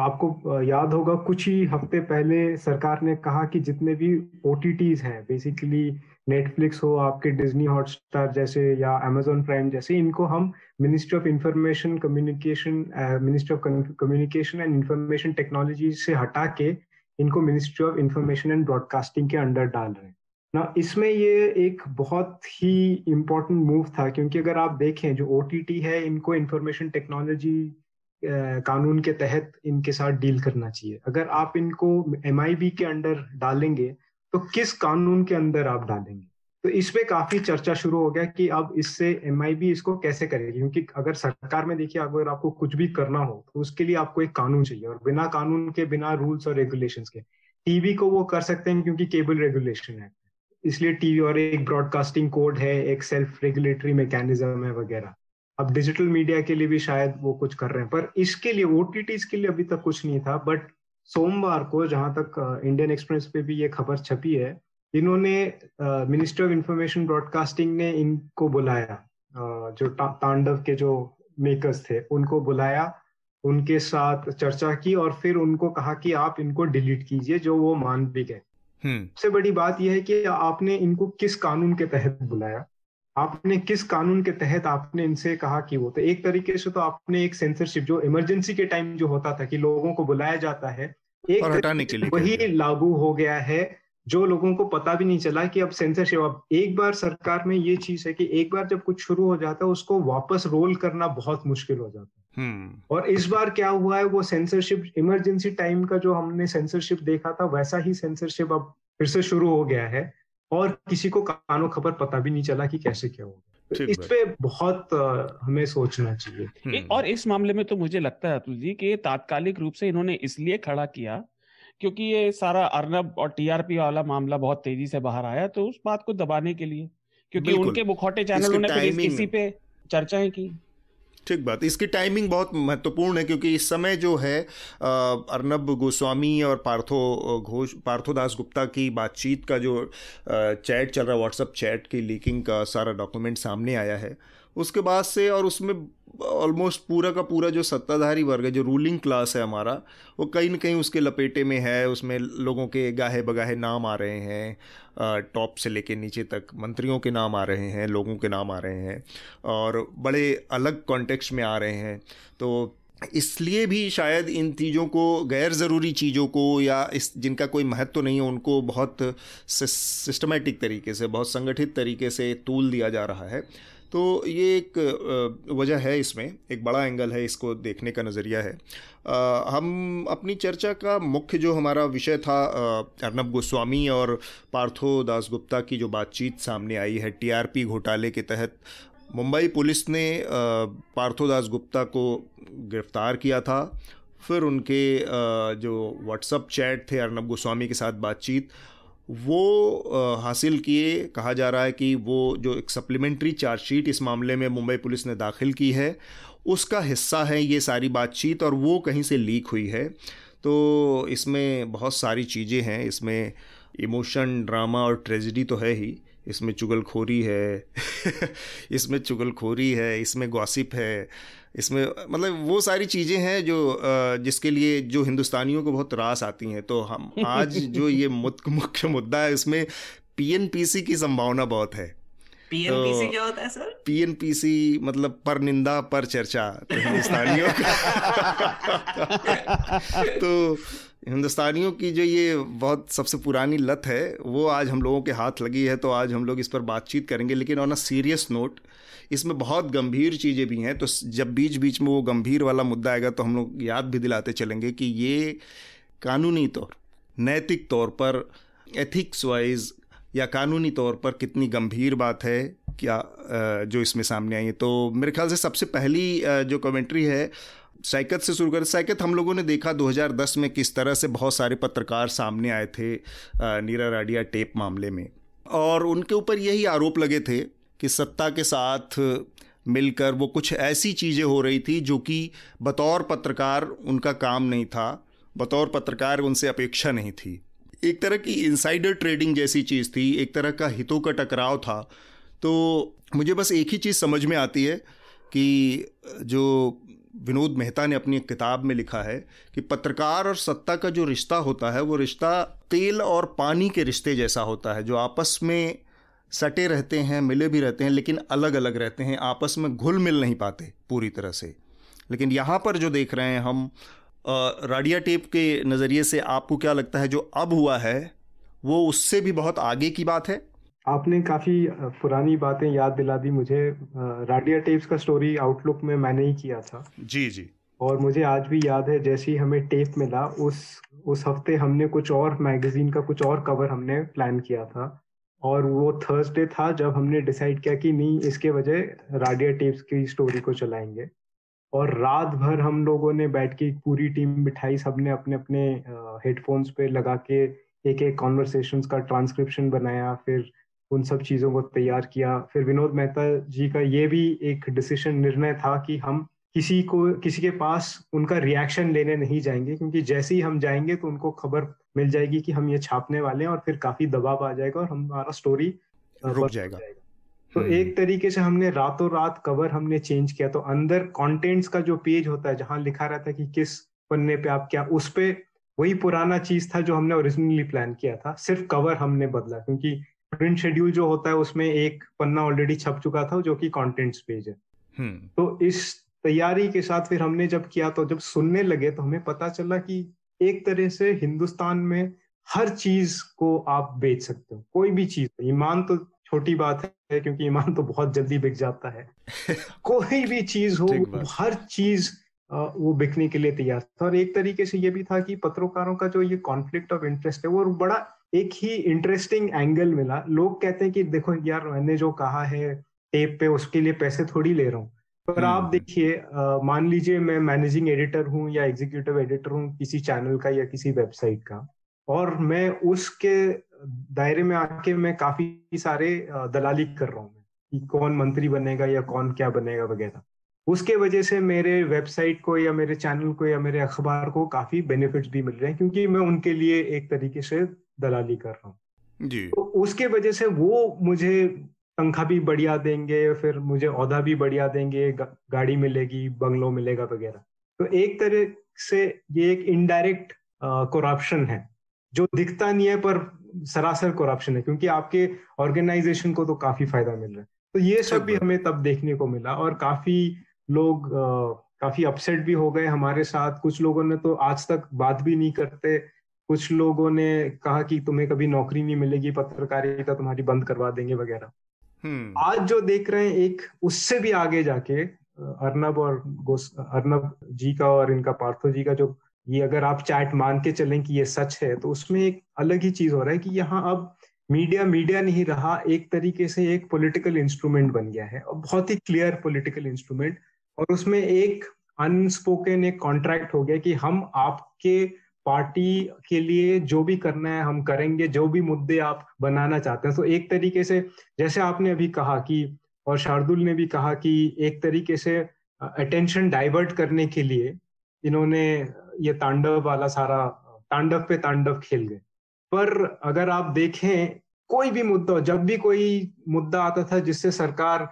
आपको याद होगा कुछ ही हफ्ते पहले सरकार ने कहा कि जितने भी ओ टी टीज़ हैं, बेसिकली नेटफ्लिक्स हो, आपके डिज्नी हॉटस्टार जैसे या अमेजॉन प्राइम जैसे, इनको हम ministry of information communication ministry of communication and information technology से हटा के इनको ministry of information and broadcasting के अंडर डाल रहे हैं ना। इसमें ये एक बहुत ही इम्पोर्टेंट मूव था, क्योंकि अगर आप देखें जो ओ टी टी है इनको इंफॉर्मेशन टेक्नोलॉजी कानून के तहत इनके साथ डील करना चाहिए। अगर आप इनको एम आई बी के अंडर डालेंगे तो किस कानून के अंदर आप डालेंगे, तो इसमें काफी चर्चा शुरू हो गया कि अब इससे एम आई बी इसको कैसे करेगी, क्योंकि अगर सरकार में देखिए अगर आपको कुछ भी करना हो तो उसके लिए आपको एक कानून चाहिए, और बिना कानून के, बिना रूल्स और रेगुलेशंस के, टीवी को वो कर सकते हैं क्योंकि केबल रेगुलेशन है, इसलिए टीवी, और एक ब्रॉडकास्टिंग कोड है, एक सेल्फ रेगुलेटरी मैकेनिज्म है वगैरह। अब डिजिटल मीडिया के लिए भी शायद वो कुछ कर रहे हैं, पर इसके लिए ओ टी टीज़ के लिए अभी तक कुछ नहीं था। बट सोमवार को जहां तक इंडियन एक्सप्रेस पे भी ये खबर छपी है, इन्होंने मिनिस्ट्री ऑफ इंफॉर्मेशन ब्रॉडकास्टिंग ने इनको बुलाया, uh, जो ता, तांडव के जो मेकर्स थे उनको बुलाया, उनके साथ चर्चा की और फिर उनको कहा कि आप इनको डिलीट कीजिए, जो वो मान भी गए। सबसे बड़ी बात यह है कि आपने इनको किस कानून के तहत बुलाया, आपने किस कानून के तहत आपने इनसे कहा कि वो, तो एक तरीके से तो आपने एक सेंसरशिप जो इमरजेंसी के टाइम जो होता था कि लोगों को बुलाया जाता है, एक हटाने के लिए वही लागू हो गया है, जो लोगों को पता भी नहीं चला कि अब सेंसरशिप। अब एक बार सरकार में ये चीज है कि एक बार जब कुछ शुरू हो जाता है उसको वापस रोल करना बहुत मुश्किल हो जाता है, और इस बार क्या हुआ है, वो सेंसरशिप इमरजेंसी टाइम का जो हमने सेंसरशिप देखा था वैसा ही सेंसरशिप अब फिर से शुरू हो गया है, और किसी को कानों खबर पता भी नहीं चला कि कैसे क्या होगा। इस पे बहुत हमें सोचना चाहिए। और इस मामले में तो मुझे लगता है अतुल जी कि तात्कालिक रूप से इन्होंने इसलिए खड़ा किया क्योंकि ये सारा अर्नब और टी आर पी वाला मामला बहुत तेजी से बाहर आया, तो उस बात को दबाने के लिए, क्योंकि उनके मुखौटे चैनलों ने इसी पे चर्चाएं की। ठीक बात, इसकी टाइमिंग बहुत महत्वपूर्ण है क्योंकि इस समय जो है अर्नब गोस्वामी और पार्थो घोष पार्थो दासगुप्ता की बातचीत का जो चैट चल रहा है, व्हाट्सएप चैट की लीकिंग का सारा डॉक्यूमेंट सामने आया है उसके बाद से, और उसमें ऑलमोस्ट पूरा का पूरा जो सत्ताधारी वर्ग है, जो रूलिंग क्लास है हमारा, वो कहीं ना कहीं उसके लपेटे में है। उसमें लोगों के गाहे बगाहे नाम आ रहे हैं, टॉप से लेके नीचे तक मंत्रियों के नाम आ रहे हैं, लोगों के नाम आ रहे हैं और बड़े अलग कॉन्टेक्स्ट में आ रहे हैं। तो इसलिए भी शायद इन चीज़ों को, गैर ज़रूरी चीज़ों को या इस जिनका कोई महत्व तो नहीं है उनको बहुत सिस्टमेटिक तरीके से, बहुत संगठित तरीके से तूल दिया जा रहा है। तो ये एक वजह है, इसमें एक बड़ा एंगल है, इसको देखने का नज़रिया है। आ, हम अपनी चर्चा का मुख्य जो हमारा विषय था अर्नब गोस्वामी और पार्थो दासगुप्ता की जो बातचीत सामने आई है टीआरपी घोटाले के तहत, मुंबई पुलिस ने पार्थो दासगुप्ता को गिरफ्तार किया था। फिर उनके जो व्हाट्सएप चैट थे अर्नब गोस्वामी के साथ बातचीत, वो हासिल किए। कहा जा रहा है कि वो जो एक सप्लीमेंट्री चार्जशीट इस मामले में मुंबई पुलिस ने दाखिल की है उसका हिस्सा है ये सारी बातचीत, और वो कहीं से लीक हुई है। तो इसमें बहुत सारी चीज़ें हैं, इसमें इमोशन, ड्रामा और ट्रेजेडी तो है ही, इसमें चुगलखोरी है इसमें चुगलखोरी है इसमें गॉसिप है, इसमें मतलब वो सारी चीज़ें हैं जो जिसके लिए जो हिंदुस्तानियों को बहुत रास आती हैं। तो हम आज जो ये मुख्य मुद्दा है इसमें पीएनपीसी की संभावना बहुत है। पीएनपीसी क्या होता है सर? पीएनपीसी मतलब पर निंदा पर चर्चा। तो हिंदुस्तानियों का तो हिंदुस्तानियों की जो ये बहुत सबसे पुरानी लत है वो आज हम लोगों के हाथ लगी है। तो आज हम लोग इस पर बातचीत करेंगे, लेकिन ऑन अ सीरियस नोट। इसमें बहुत गंभीर चीज़ें भी हैं, तो जब बीच बीच में वो गंभीर वाला मुद्दा आएगा तो हम लोग याद भी दिलाते चलेंगे कि ये कानूनी तौर, नैतिक तौर पर, एथिक्स वाइज या कानूनी तौर पर कितनी गंभीर बात है क्या जो इसमें सामने आई है। तो मेरे ख्याल से सबसे पहली जो कमेंट्री है साइकत से शुरू कर। साइकत हम लोगों ने देखा दो हज़ार दस में किस तरह से बहुत सारे पत्रकार सामने आए थे नीरा राडिया टेप मामले में, और उनके ऊपर यही आरोप लगे थे कि सत्ता के साथ मिलकर वो कुछ ऐसी चीज़ें हो रही थी जो कि बतौर पत्रकार उनका काम नहीं था, बतौर पत्रकार उनसे अपेक्षा नहीं थी। एक तरह की इनसाइडर ट्रेडिंग जैसी चीज़ थी, एक तरह का हितों का टकराव था। तो मुझे बस एक ही चीज़ समझ में आती है कि जो विनोद मेहता ने अपनी किताब में लिखा है कि पत्रकार और सत्ता का जो रिश्ता होता है वो रिश्ता तेल और पानी के रिश्ते जैसा होता है, जो आपस में सटे रहते हैं, मिले भी रहते हैं, लेकिन अलग अलग रहते हैं, आपस में घुल मिल नहीं पाते पूरी तरह से। लेकिन यहाँ पर जो देख रहे हैं हम राडिया टेप के नज़रिए से, आपको क्या लगता है जो अब हुआ है वो उससे भी बहुत आगे की बात है? आपने काफ़ी पुरानी बातें याद दिला दी मुझे। राडिया टेप्स का स्टोरी आउटलुक में मैंने ही किया था। जी जी। और मुझे आज भी याद है जैसे ही हमें टेप मिला उस उस हफ्ते हमने कुछ और मैगजीन का कुछ और कवर हमने प्लान किया था, और वो थर्सडे था जब हमने डिसाइड किया कि नहीं, इसके वजह राडिया टेप्स की स्टोरी को चलाएंगे। और रात भर हम लोगों ने बैठ के, पूरी टीम बिठाई, सबने अपने अपने हेडफोन्स पे लगा के एक एक कॉन्वर्सेशंस का ट्रांसक्रिप्शन बनाया, फिर उन सब चीज़ों को तैयार किया। फिर विनोद मेहता जी का ये भी एक डिसीजन, निर्णय था कि हम किसी को, किसी के पास उनका रिएक्शन लेने नहीं जाएंगे, क्योंकि जैसे ही हम जाएंगे तो उनको खबर मिल जाएगी कि हम ये छापने वाले हैं, और फिर काफ़ी दबाव आ जाएगा और हमारा स्टोरी रुक जाएगा। तो एक तरीके से हमने रातों रात कवर हमने चेंज किया। तो अंदर कंटेंट्स का जो पेज होता है जहां लिखा रहता है कि किस पन्ने पे आप क्या, उस पे वही पुराना चीज था जो हमने ओरिजिनली प्लान किया था, सिर्फ कवर हमने बदला, क्योंकि प्रिंट शेड्यूल जो होता है उसमें एक पन्ना ऑलरेडी छप चुका था जो कि कंटेंट्स पेज है। तो इस तैयारी के साथ फिर हमने जब किया, तो जब सुनने लगे तो हमें पता चला कि एक तरह से हिंदुस्तान में हर चीज को आप बेच सकते हो, कोई भी चीज। ईमान तो छोटी बात है क्योंकि ईमान तो बहुत जल्दी बिक जाता है कोई भी चीज हो, हर चीज वो बिकने के लिए तैयार था। और एक तरीके से ये भी था कि पत्रकारों का जो ये कॉन्फ्लिक्ट ऑफ इंटरेस्ट है वो बड़ा एक ही इंटरेस्टिंग एंगल मिला। लोग कहते हैं कि देखो यार, मैंने जो कहा है टेप पे उसके लिए पैसे थोड़ी ले रहा हूँ, पर आप देखिए, मान लीजिए मैं मैनेजिंग एडिटर हूँ या एग्जीक्यूटिव एडिटर हूँ किसी चैनल का या किसी वेबसाइट का, और मैं उसके दायरे में आके मैं काफी सारे दलाली कर रहा हूँ कि कौन मंत्री बनेगा या कौन क्या बनेगा वगैरह, उसके वजह से मेरे वेबसाइट को या मेरे चैनल को या मेरे अखबार को काफी बेनिफिट्स भी मिल रहे हैं, क्योंकि मैं उनके लिए एक तरीके से दलाली कर रहा हूँ। तो उसके वजह से वो मुझे तनख्वाह भी बढ़िया देंगे, फिर मुझे ओहदा भी बढ़िया देंगे, गाड़ी मिलेगी, बंगलो मिलेगा वगैरह। तो एक तरह से ये एक इनडायरेक्ट करप्शन है जो दिखता नहीं है पर सरासर करप्शन है, क्योंकि आपके ऑर्गेनाइजेशन को तो काफी फायदा मिल रहा है। तो ये सब भी हमें तब देखने को मिला और काफी लोग आ, काफी अपसेट भी हो गए हमारे साथ। कुछ लोगों ने तो आज तक बात भी नहीं करते, कुछ लोगों ने कहा कि तुम्हें कभी नौकरी नहीं मिलेगी, पत्रकारिता तुम्हारी बंद करवा देंगे वगैरह। आज जो देख रहे हैं एक उससे भी आगे जाके अर्नब और अर्नब जी का और इनका पार्थो जी का जो ये, अगर आप चैट मान के चलें कि ये सच है, तो उसमें एक अलग ही चीज हो रहा है कि यहाँ अब मीडिया मीडिया नहीं रहा, एक तरीके से एक पॉलिटिकल इंस्ट्रूमेंट बन गया है और बहुत ही क्लियर पॉलिटिकल इंस्ट्रूमेंट। और उसमें एक अनस्पोकन एक कॉन्ट्रैक्ट हो गया कि हम आपके पार्टी के लिए जो भी करना है हम करेंगे, जो भी मुद्दे आप बनाना चाहते हैं। तो एक तरीके से जैसे आपने अभी कहा कि, और शार्दुल ने भी कहा कि एक तरीके से अटेंशन डाइवर्ट करने के लिए इन्होंने ये तांडव वाला सारा तांडव पे तांडव खेल गए। पर अगर आप देखें कोई भी मुद्दा, जब भी कोई मुद्दा आता था जिससे सरकार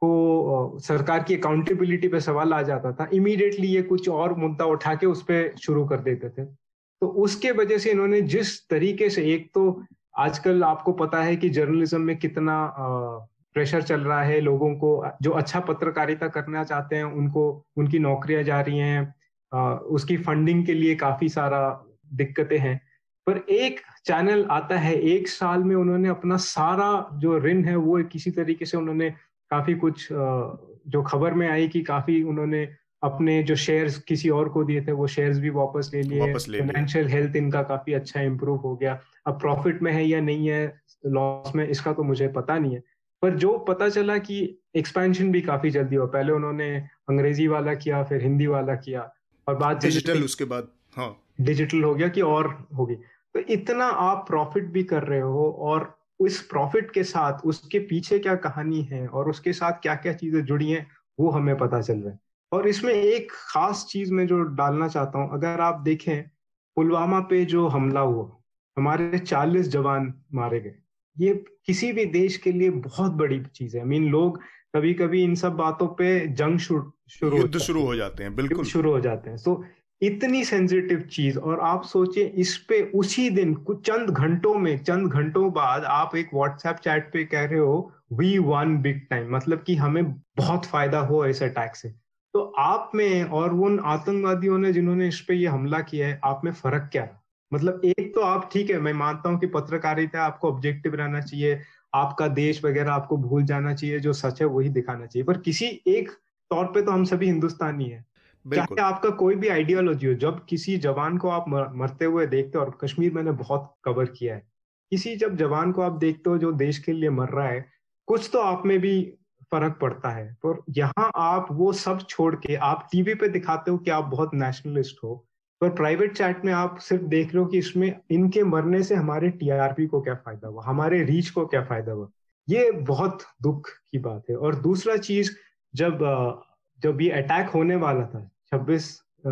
को, सरकार की अकाउंटेबिलिटी पे सवाल आ जाता था, इमीडिएटली ये कुछ और मुद्दा उठा के उस पर शुरू कर देते थे। तो उसके वजह से इन्होंने जिस तरीके से, एक तो आजकल आपको पता है कि जर्नलिज्म में कितना प्रेशर चल रहा है, लोगों को जो अच्छा पत्रकारिता करना चाहते हैं उनको उनकी नौकरियां जा रही हैं, उसकी फंडिंग के लिए काफी सारा दिक्कतें हैं। पर एक चैनल आता है, एक साल में उन्होंने अपना सारा जो ऋण है वो किसी तरीके से, उन्होंने काफी कुछ जो खबर में आई कि काफी उन्होंने अपने जो शेयर्स किसी और को दिए थे वो शेयर्स भी वापस ले लिए, फाइनेंशियल हेल्थ इनका काफी अच्छा इंप्रूव हो गया। अब प्रॉफिट में है या नहीं है, लॉस में, इसका तो मुझे पता नहीं है, पर जो पता चला कि एक्सपेंशन भी काफी जल्दी हुआ। पहले उन्होंने अंग्रेजी वाला किया, फिर हिंदी वाला किया और बाद डिजिटल, उसके बाद हाँ डिजिटल हो गया कि और होगी। तो इतना आप प्रॉफिट भी कर रहे हो और उस प्रॉफिट के साथ उसके पीछे क्या कहानी है और उसके साथ क्या क्या चीजें जुड़ी हैं वो हमें पता चल रहा है। और इसमें एक खास चीज मैं जो डालना चाहता हूं, अगर आप देखें पुलवामा पे जो हमला हुआ, हमारे चालीस जवान मारे गए, ये किसी भी देश के लिए बहुत बड़ी चीज है। आई मीन लोग कभी कभी इन सब बातों पे जंग शुरू युद्ध शुरू हो जाते हैं, बिल्कुल शुरू हो जाते हैं। तो इतनी सेंसिटिव चीज, और आप सोचिए इस पे उसी दिन कुछ चंद घंटों में, चंद घंटों बाद आप एक व्हाट्सएप चैट पे कह रहे हो वी वन बिग टाइम, मतलब कि हमें बहुत फायदा हुआ इस अटैक से। तो आप में और उन आतंकवादियों ने जिन्होंने इस पे ये हमला किया है, आप में फर्क क्या है? मतलब एक तो आप, ठीक है, मैं मानता हूँ कि पत्रकारिता आपको ऑब्जेक्टिव रहना चाहिए, आपका देश वगैरह आपको भूल जाना चाहिए, जो सच है वही दिखाना चाहिए, पर किसी एक तौर पे तो हम सभी हिंदुस्तानी है, चाहे आपका कोई भी आइडियोलॉजी हो। जब किसी जवान को आप मरते हुए देखते हो, और कश्मीर मैंने बहुत कवर किया है, किसी जब जवान को आप देखते हो जो देश के लिए मर रहा है, कुछ तो आप में भी फर्क पड़ता है। पर यहाँ आप वो सब छोड़ के आप टीवी पे दिखाते हो कि आप बहुत नेशनलिस्ट हो, पर प्राइवेट चैट में आप सिर्फ देख रहे हो कि इसमें इनके मरने से हमारे टीआरपी को क्या फायदा हुआ, हमारे रीच को क्या फायदा हुआ। ये बहुत दुख की बात है। और दूसरा चीज, जब जब ये अटैक होने वाला था छब्बीस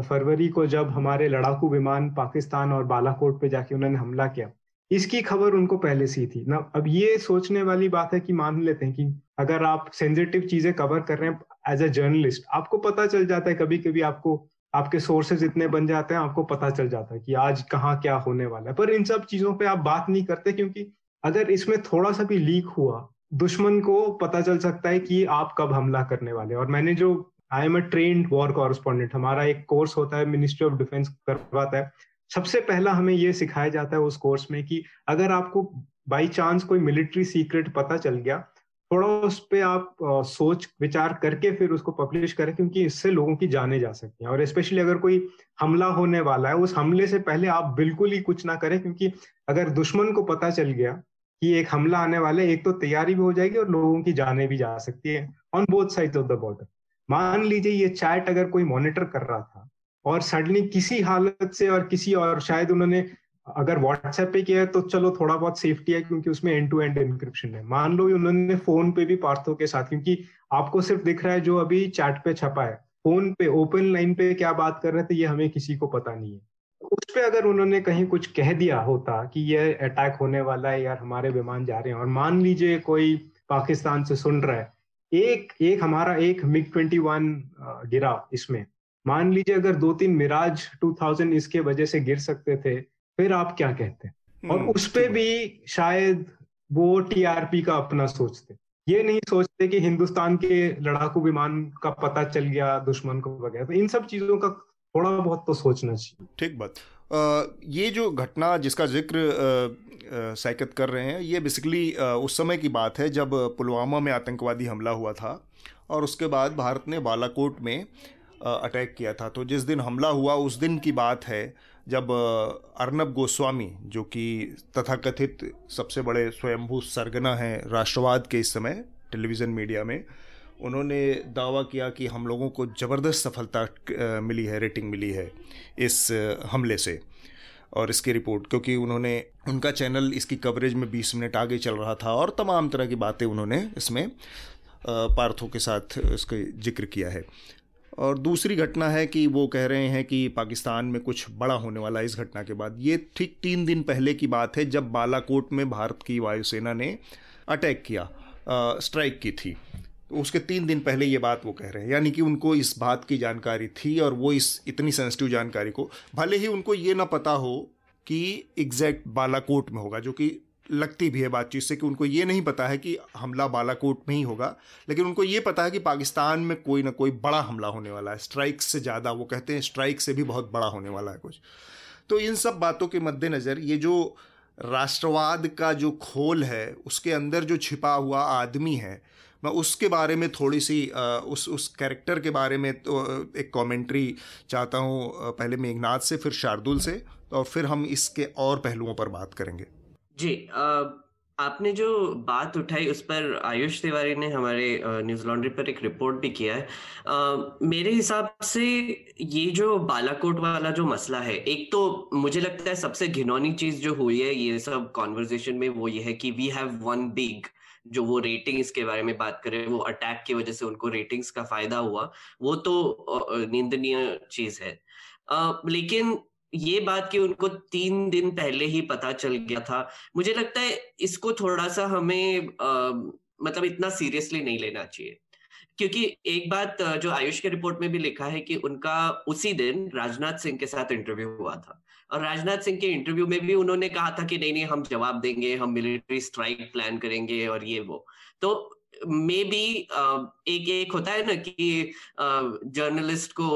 फरवरी को, जब हमारे लड़ाकू विमान पाकिस्तान और बालाकोट पे जाके उन्होंने हमला किया, इसकी खबर उनको पहले से ही थी ना। अब ये सोचने वाली बात है कि मान लेते हैं कि अगर आप सेंसिटिव चीजें कवर कर रहे हैं एज अ जर्नलिस्ट, आपको पता चल जाता है, कभी कभी आपको आपके सोर्सेज इतने बन जाते हैं, आपको पता चल जाता है कि आज कहाँ क्या होने वाला है, पर इन सब चीजों पे आप बात नहीं करते, क्योंकि अगर इसमें थोड़ा सा भी लीक हुआ, दुश्मन को पता चल सकता है कि आप कब हमला करने वाले। और मैंने जो, I am a trained war correspondent, हमारा एक कोर्स होता है, मिनिस्ट्री ऑफ डिफेंस करवाता है, सबसे पहला हमें ये सिखाया जाता है उस कोर्स में कि अगर आपको बाई चांस कोई मिलिट्री सीक्रेट पता चल गया, थोड़ा उस पर आप आ, सोच विचार करके फिर उसको पब्लिश करें, क्योंकि इससे लोगों की जाने जा सकती हैं। और स्पेशली अगर कोई हमला होने वाला है, उस हमले से पहले आप बिल्कुल ही कुछ ना करें, क्योंकि अगर दुश्मन को पता चल गया कि एक हमला आने वाला है, एक तो तैयारी भी हो जाएगी और लोगों की जाने भी जा सकती है on both sides of the border. मान लीजिए ये चैट अगर कोई मॉनिटर कर रहा था और सडनली किसी हालत से और किसी, और शायद उन्होंने अगर व्हाट्सएप पे किया है तो चलो थोड़ा बहुत सेफ्टी है क्योंकि उसमें एंड टू एंड इंक्रिप्शन है, मान लो उन्होंने फोन पे भी पार्थो के साथ, क्योंकि आपको सिर्फ दिख रहा है जो अभी चैट पे छपा है, फोन पे ओपन लाइन पे क्या बात कर रहे थे ये हमें किसी को पता नहीं है। उस पे अगर उन्होंने कहीं कुछ कह दिया होता कि ये अटैक होने वाला है यार, हमारे विमान जा रहे हैं, और मान लीजिए कोई पाकिस्तान से सुन रहा है, एक एक हमारा एक मिग ट्वेंटी वन गिरा इसमें, मान लीजिए अगर दो तीन मिराज दो हज़ार इसके वजह से गिर सकते थे, फिर आप क्या कहते हैं? और उस पे भी शायद वो टीआरपी का अपना सोचते, ये नहीं सोचते कि हिंदुस्तान के लड़ाकू विमान का पता चल गया दुश्मन को वगैरह। तो इन सब चीजों का थोड़ा बहुत तो सोचना चाहिए। ठीक बात। ये जो घटना जिसका जिक्र साइकत कर रहे हैं, ये बेसिकली उस समय की बात है जब पुलवामा में आतंकवादी हमला हुआ था और उसके बाद भारत ने बालाकोट में अटैक किया था। तो जिस दिन हमला हुआ उस दिन की बात है जब अर्नब गोस्वामी, जो कि तथाकथित सबसे बड़े स्वयंभू सरगना हैं राष्ट्रवाद के इस समय टेलीविज़न मीडिया में, उन्होंने दावा किया कि हम लोगों को ज़बरदस्त सफलता मिली है, रेटिंग मिली है इस हमले से। और इसकी रिपोर्ट, क्योंकि उन्होंने उनका चैनल इसकी कवरेज में बीस मिनट आगे चल रहा था और तमाम तरह की बातें उन्होंने इसमें पार्थो के साथ इसका जिक्र किया है। और दूसरी घटना है कि वो कह रहे हैं कि पाकिस्तान में कुछ बड़ा होने वाला है इस घटना के बाद। ये ठीक तीन दिन पहले की बात है जब बालाकोट में भारत की वायुसेना ने अटैक किया, स्ट्राइक की थी। उसके तीन दिन पहले ये बात वो कह रहे हैं, यानी कि उनको इस बात की जानकारी थी और वो इस इतनी सेंसिटिव जानकारी को, भले ही उनको ये ना पता हो कि एग्जैक्ट बालाकोट में होगा, जो कि लगती भी है बातचीत से कि उनको ये नहीं पता है कि हमला बालाकोट में ही होगा, लेकिन उनको ये पता है कि पाकिस्तान में कोई ना कोई बड़ा हमला होने वाला है, स्ट्राइक से ज़्यादा, वो कहते हैं स्ट्राइक से भी बहुत बड़ा होने वाला है कुछ। तो इन सब बातों के मद्देनज़र ये जो राष्ट्रवाद का जो खोल है, उसके अंदर जो छिपा हुआ आदमी है, मैं उसके बारे में थोड़ी सी उस उस कैरेक्टर के बारे में तो एक कमेंट्री चाहता हूँ, पहले मेघनाथ से, फिर शार्दुल से, और फिर हम इसके और पहलुओं पर बात करेंगे। जी, आपने जो बात उठाई उस पर आयुष तिवारी ने हमारे न्यूज़ लॉन्ड्री पर एक रिपोर्ट भी किया है। मेरे हिसाब से ये जो बालाकोट वाला जो मसला है, एक तो मुझे लगता है सबसे घिनौनी चीज़ जो हुई है ये सब कॉन्वर्जेशन में वो ये है कि वी हैव वन बिग, जो वो रेटिंग इसके बारे में बात करें, वो अटैक की वजह से उनको रेटिंग्स का फायदा हुआ, वो तो निंदनीय चीज़ है। लेकिन ये बात कि उनको तीन दिन पहले ही पता चल गया था, मुझे लगता है इसको थोड़ा सा हमें आ, मतलब इतना सीरियसली नहीं लेना चाहिए, क्योंकि एक बात जो आयुष के रिपोर्ट में भी लिखा है कि उनका उसी दिन राजनाथ सिंह के साथ इंटरव्यू हुआ था और राजनाथ सिंह के इंटरव्यू में भी उन्होंने कहा था कि नहीं नहीं हम जवाब देंगे, हम मिलिट्री स्ट्राइक प्लान करेंगे और ये वो। तो मे बी uh, एक एक होता है ना कि जर्नलिस्ट uh, को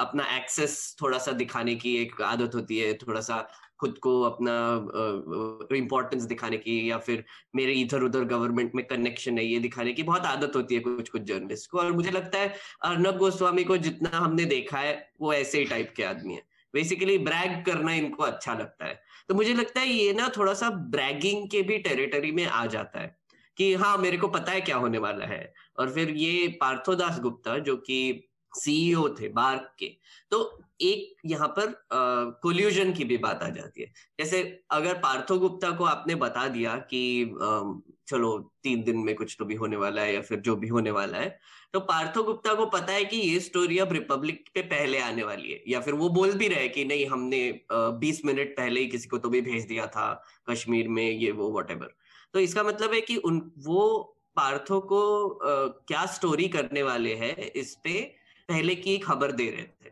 अपना एक्सेस थोड़ा सा दिखाने की एक आदत होती है, थोड़ा सा खुद को अपना इम्पोर्टेंस uh, दिखाने की, या फिर मेरे इधर उधर गवर्नमेंट में कनेक्शन है ये दिखाने की बहुत आदत होती है कुछ कुछ जर्नलिस्ट को। और मुझे लगता है अर्नब गोस्वामी को जितना हमने देखा है वो ऐसे ही टाइप के आदमी है, बेसिकली ब्रैग करना इनको अच्छा लगता है। तो मुझे लगता है ये ना थोड़ा सा ब्रैगिंग के भी टेरिटरी में आ जाता है कि हाँ मेरे को पता है क्या होने वाला है। और फिर ये पार्थो दासगुप्ता जो कि सीईओ थे बार्क के, तो एक यहाँ पर कोल्यूजन की भी बात आ जाती है। जैसे अगर पार्थो गुप्ता को आपने बता दिया कि आ, चलो तीन दिन में कुछ तो भी होने वाला है या फिर जो भी होने वाला है, तो पार्थो गुप्ता को पता है कि ये स्टोरी अब रिपब्लिक पे पहले आने वाली है, या फिर वो बोल भी रहे कि नहीं हमने बीस मिनट पहले ही किसी को तो भी भेज दिया था कश्मीर में ये वो वॉट एवर। तो इसका मतलब है कि उन वो पार्थो को आ, क्या स्टोरी करने वाले हैं इस पे पहले की खबर दे रहे थे।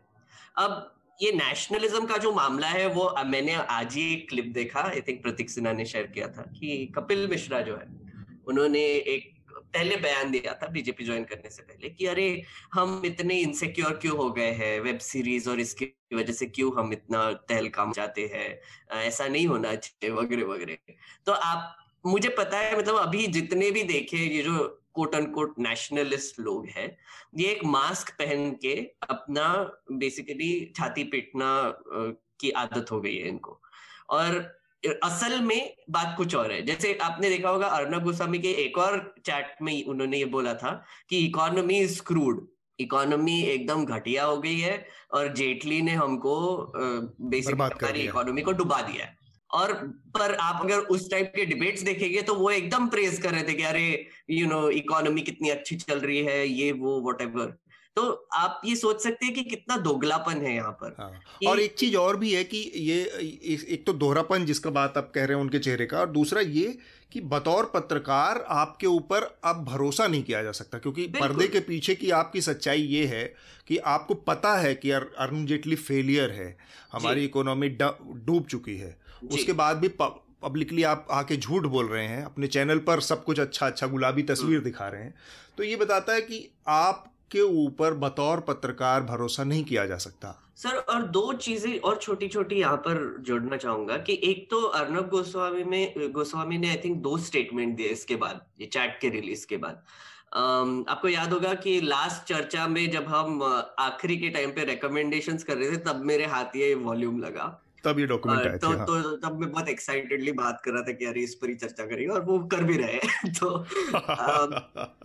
अब ये नेशनलिज्म का जो मामला है वो आ, मैंने आज ही एक क्लिप देखा, आई थिंक प्रतीक सिन्हा ने शेयर किया था, कि कपिल मिश्रा जो है उन्होंने एक पहले बयान दिया था बीजेपी ज्वाइन करने से पहले कि अरे हम इतने इनसिक्योर क्यों हो गए हैं, वेब सीरीज और इसकी वजह से क्यों हम इतना तहलका मचाते हैं, ऐसा नहीं होना चाहिए वगैरह वगैरह। तो आप मुझे पता है मतलब अभी जितने भी देखे ये जो कोट अनकोट नेशनलिस्ट लोग हैं, ये एक मास्क पहन के अपना बेसिकली छाती पीटना की आदत हो गई है इनको, और असल में बात कुछ और है। जैसे आपने देखा होगा अर्नब गोस्वामी के एक और चैट में उन्होंने ये बोला था कि इकोनॉमी इज स्क्रूड, इकोनॉमी एकदम घटिया हो गई है और जेटली ने हमको बेसिकली इकोनॉमी को डुबा दिया है। और पर आप अगर उस टाइप के डिबेट्स देखेंगे तो वो एकदम प्रेज कर रहे थे कि अरे यू नो इकोनॉमी कितनी अच्छी चल रही है, ये वो व्हाटएवर। तो आप ये सोच सकते हैं कि कितना दोगलापन है यहाँ पर। हाँ। और एक चीज और भी है कि ये एक तो दोहरापन जिसका बात आप कह रहे हैं उनके चेहरे का, और दूसरा ये कि बतौर पत्रकार आपके ऊपर अब भरोसा नहीं किया जा सकता, क्योंकि पर्दे के पीछे की आपकी सच्चाई ये है कि आपको पता है कि अरुण जेटली फेलियर है, हमारी इकोनॉमी डूब चुकी है, उसके बाद भी प... पब्लिकली आप आके झूठ बोल रहे हैं, अपने चैनल पर सब कुछ अच्छा अच्छा गुलाबी तस्वीर दिखा रहे हैं। तो ये बताता है कि आपके ऊपर बतौर पत्रकार भरोसा नहीं किया जा सकता। सर, और दो चीजें और छोटी छोटी यहाँ पर जोड़ना चाहूंगा कि एक तो अर्नब गोस्वामी में गोस्वामी ने आई थिंक दो स्टेटमेंट दिए इसके बाद, ये चैट के रिलीज के बाद। Um, आपको याद होगा कि लास्ट चर्चा में जब हम आखिरी के टाइम पे रिकमेंडेशंस कर रहे थे तब मेरे हाथ ये वॉल्यूम लगा, तब ये डॉक्यूमेंट आया था। तो तब मैं बहुत एक्साइटेडली बात कर रहा था कि यार इस पर ही चर्चा करेंगे, और वो कर भी रहे तो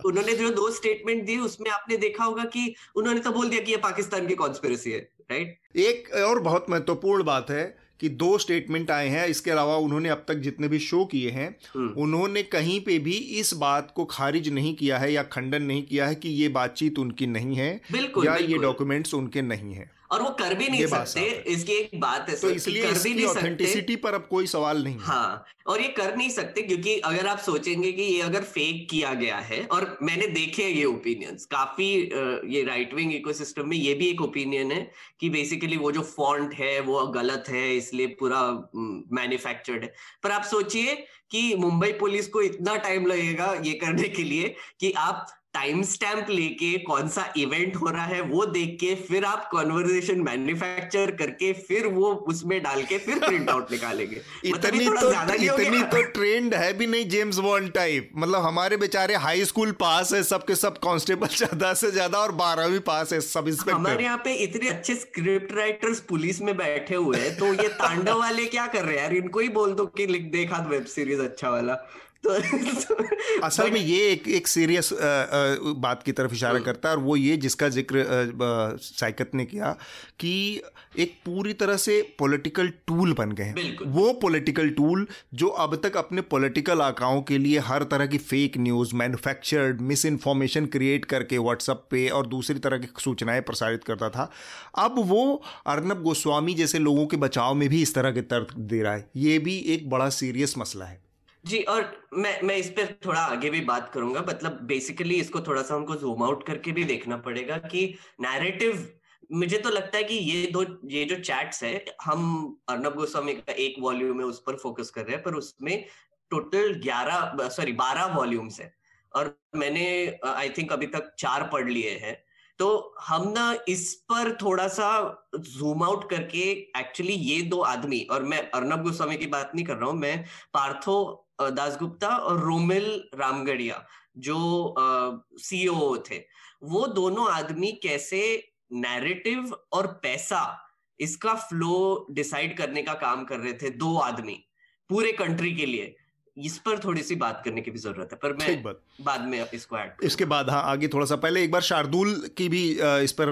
उन्होंने जो दो स्टेटमेंट दी उसमें आपने देखा होगा कि उन्होंने तो बोल दिया कि ये पाकिस्तान की कॉन्स्पिरेसी है, राइट। एक और बहुत महत्वपूर्ण बात है कि दो स्टेटमेंट आए हैं, इसके अलावा उन्होंने अब तक जितने भी शो किए हैं उन्होंने कहीं पे भी इस बात को खारिज नहीं किया है या खंडन नहीं किया है कि ये बातचीत उनकी नहीं है या ये डॉक्यूमेंट्स उनके नहीं है, और वो कर भी नहीं सकते। इसकी एक बात है, तो इसलिए इसकी ऑथेंटिसिटी पर अब कोई सवाल नहीं है। हाँ, और ये कर नहीं सकते क्योंकि अगर आप सोचेंगे कि ये अगर फेक किया गया है, और मैंने देखे ये ओपिनियंस काफी, ये राइट विंग इकोसिस्टम में ये भी एक ओपिनियन है कि बेसिकली वो जो फॉन्ट है वो गलत है इसलिए पूरा मैन्युफैक्चर्ड है। पर आप सोचिए कि मुंबई पुलिस को इतना टाइम लगेगा ये करने के लिए कि आप टाइम स्टैम्प लेके कौन सा इवेंट हो रहा है वो देख के फिर आप कॉन्वर्सेशन मैन्युफैक्चर करके फिर वो उसमें डाल के फिर प्रिंट आउट निकालेंगे। इतनी तो इतनी तो ट्रेंड है भी नहीं जेम्स बॉन्ड टाइप, मतलब हमारे बेचारे हाई स्कूल पास है सबके सब, कांस्टेबल ज्यादा से ज्यादा और बारहवीं पास है सब इंस्पेक्टर। हमारे यहाँ पे इतने अच्छे स्क्रिप्ट राइटर्स पुलिस में बैठे हुए हैं, तो ये तांडव वाले क्या कर रहे हैं यार, इनको ही बोल दो कि लिख देखा वेब सीरीज अच्छा वाला। असल में ये एक एक सीरियस बात की तरफ इशारा करता है, और वो ये जिसका जिक्र साइकत ने किया कि एक पूरी तरह से पॉलिटिकल टूल बन गए हैं, वो पॉलिटिकल टूल जो अब तक अपने पॉलिटिकल आकाओं के लिए हर तरह की fake news, manufactured misinformation create करके व्हाट्सएप पे और दूसरी तरह की सूचनाएं प्रसारित करता था, अब वो अर्नब गोस्वामी जैसे लोगों के बचाव में भी इस तरह के तर्क दे रहा है। ये भी एक बड़ा सीरियस मसला है जी। और मैं मैं इस पर थोड़ा आगे भी बात करूंगा, मतलब बेसिकली इसको थोड़ा सा हमको जूम आउट करके भी देखना पड़ेगा कि नैरेटिव, मुझे तो लगता है कि ये दो ये जो चैट्स है, हम अर्नब गोस्वामी का एक वॉल्यूम है उस पर फोकस कर रहे हैं, पर उसमें टोटल ग्यारह सॉरी बारह वॉल्यूम्स है और मैंने आई थिंक अभी तक चार पढ़ लिए हैं। तो हम ना इस पर थोड़ा सा जूम आउट करके एक्चुअली ये दो आदमी, और मैं अर्नब गोस्वामी की बात नहीं कर रहा हूँ, मैं पार्थो दासगुप्ता और रोमिल रामगढ़िया जो सीईओ थे, वो दोनों आदमी कैसे नैरेटिव और पैसा इसका फ्लो डिसाइड करने का काम कर रहे थे, दो आदमी पूरे कंट्री के लिए। इस पर थोड़ी सी बात करने की भी जरूरत है, पर मैं बाद में इसको ऐड इसके बाद हाँ आगे थोड़ा सा, पहले एक बार शार्दुल की भी इस पर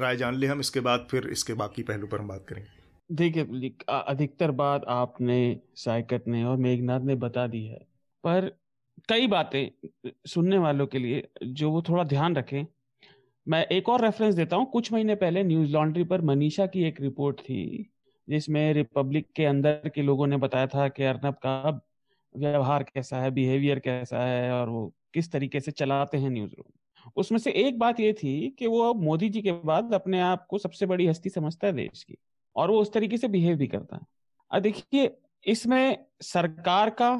राय जान ले हम, इसके बाद फिर इसके बाकी पहलू पर हम बात करेंगे। देखिए, अधिकतर बात आपने, साइकत ने और मेघनाथ ने बता दी है, पर कई बातें सुनने वालों के लिए जो वो थोड़ा ध्यान रखें। मैं एक और रेफरेंस देता हूँ, कुछ महीने पहले न्यूज़ लॉन्ड्री पर मनीषा की एक रिपोर्ट थी जिसमें रिपब्लिक के अंदर के लोगों ने बताया था कि अर्नब का व्यवहार कैसा है, बिहेवियर कैसा है और वो किस तरीके से चलाते हैं न्यूज़ रूम। उसमें से एक बात ये थी कि वो मोदी जी के बाद अपने आप को सबसे बड़ी हस्ती समझता है देश की, और वो उस तरीके से बिहेव भी करता है। देखिए, इसमें सरकार का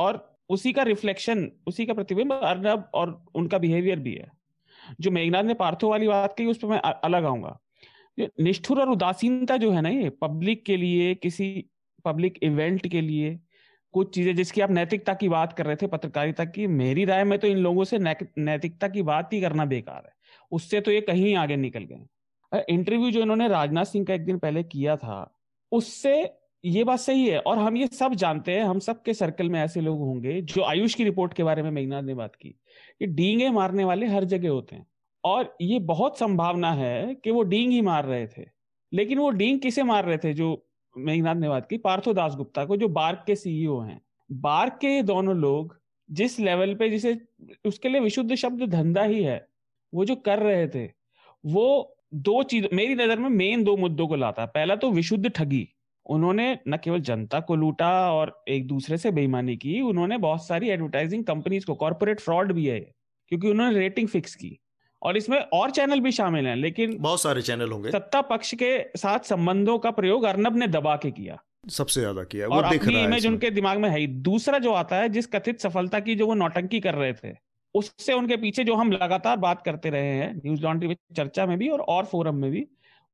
और उसी का रिफ्लेक्शन, उसी का प्रतिबिंब अर्नब और उनका बिहेवियर भी है। जो मेघनाथ ने पार्थो वाली बात कही उस पर मैं अलग आऊंगा। निष्ठुर और उदासीनता जो है ना, ये पब्लिक के लिए, किसी पब्लिक इवेंट के लिए कुछ चीजें जिसकी आप नैतिकता की बात कर रहे थे, पत्रकारिता की, मेरी राय में तो इन लोगों से नैतिकता की बात ही करना बेकार है, उससे तो ये कहीं आगे निकल गए। इंटरव्यू जो इन्होंने राजनाथ सिंह का एक दिन पहले किया था उससे ये बात सही है, और हम ये सब जानते हैं, हम सब के सर्कल में ऐसे लोग होंगे जो आयुष की रिपोर्ट के बारे में मेघनाथ ने बात की कि डींगे मारने वाले हर जगह होते हैं, और ये बहुत संभावना है कि वो डींग ही मार रहे थे। लेकिन वो डींग किसे मार रहे थे, जो मेघनाथ ने बात की पार्थो दासगुप्ता को, जो बार्क के सीईओ हैं। बार्क के ये दोनों लोग जिस लेवल पे, जिसे उसके लिए विशुद्ध शब्द धंधा ही है, वो जो कर रहे थे, वो दो चीज मेरी नजर में मेन दो मुद्दों को लाता। पहला तो विशुद्ध ठगी, उन्होंने न केवल जनता को लूटा और एक दूसरे से बेईमानी की, उन्होंने बहुत सारी एडवर्टाइजिंग कंपनीज को, कॉर्पोरेट फ्रॉड भी है क्योंकि उन्होंने रेटिंग फिक्स की। और इसमें और चैनल भी शामिल हैं, लेकिन बहुत सारे चैनल होंगे। सत्ता पक्ष के साथ संबंधों का प्रयोग अर्नब ने दबा के किया, सबसे ज्यादा किया, और वो दिख रहा है, इमेज उनके दिमाग में है। दूसरा जो आता है, जिस कथित सफलता की जो वो नौटंकी कर रहे थे, उससे उनके पीछे जो हम लगातार बात करते रहे हैं न्यूज़ लॉन्ड्री में, चर्चा में भी और, और फोरम में भी,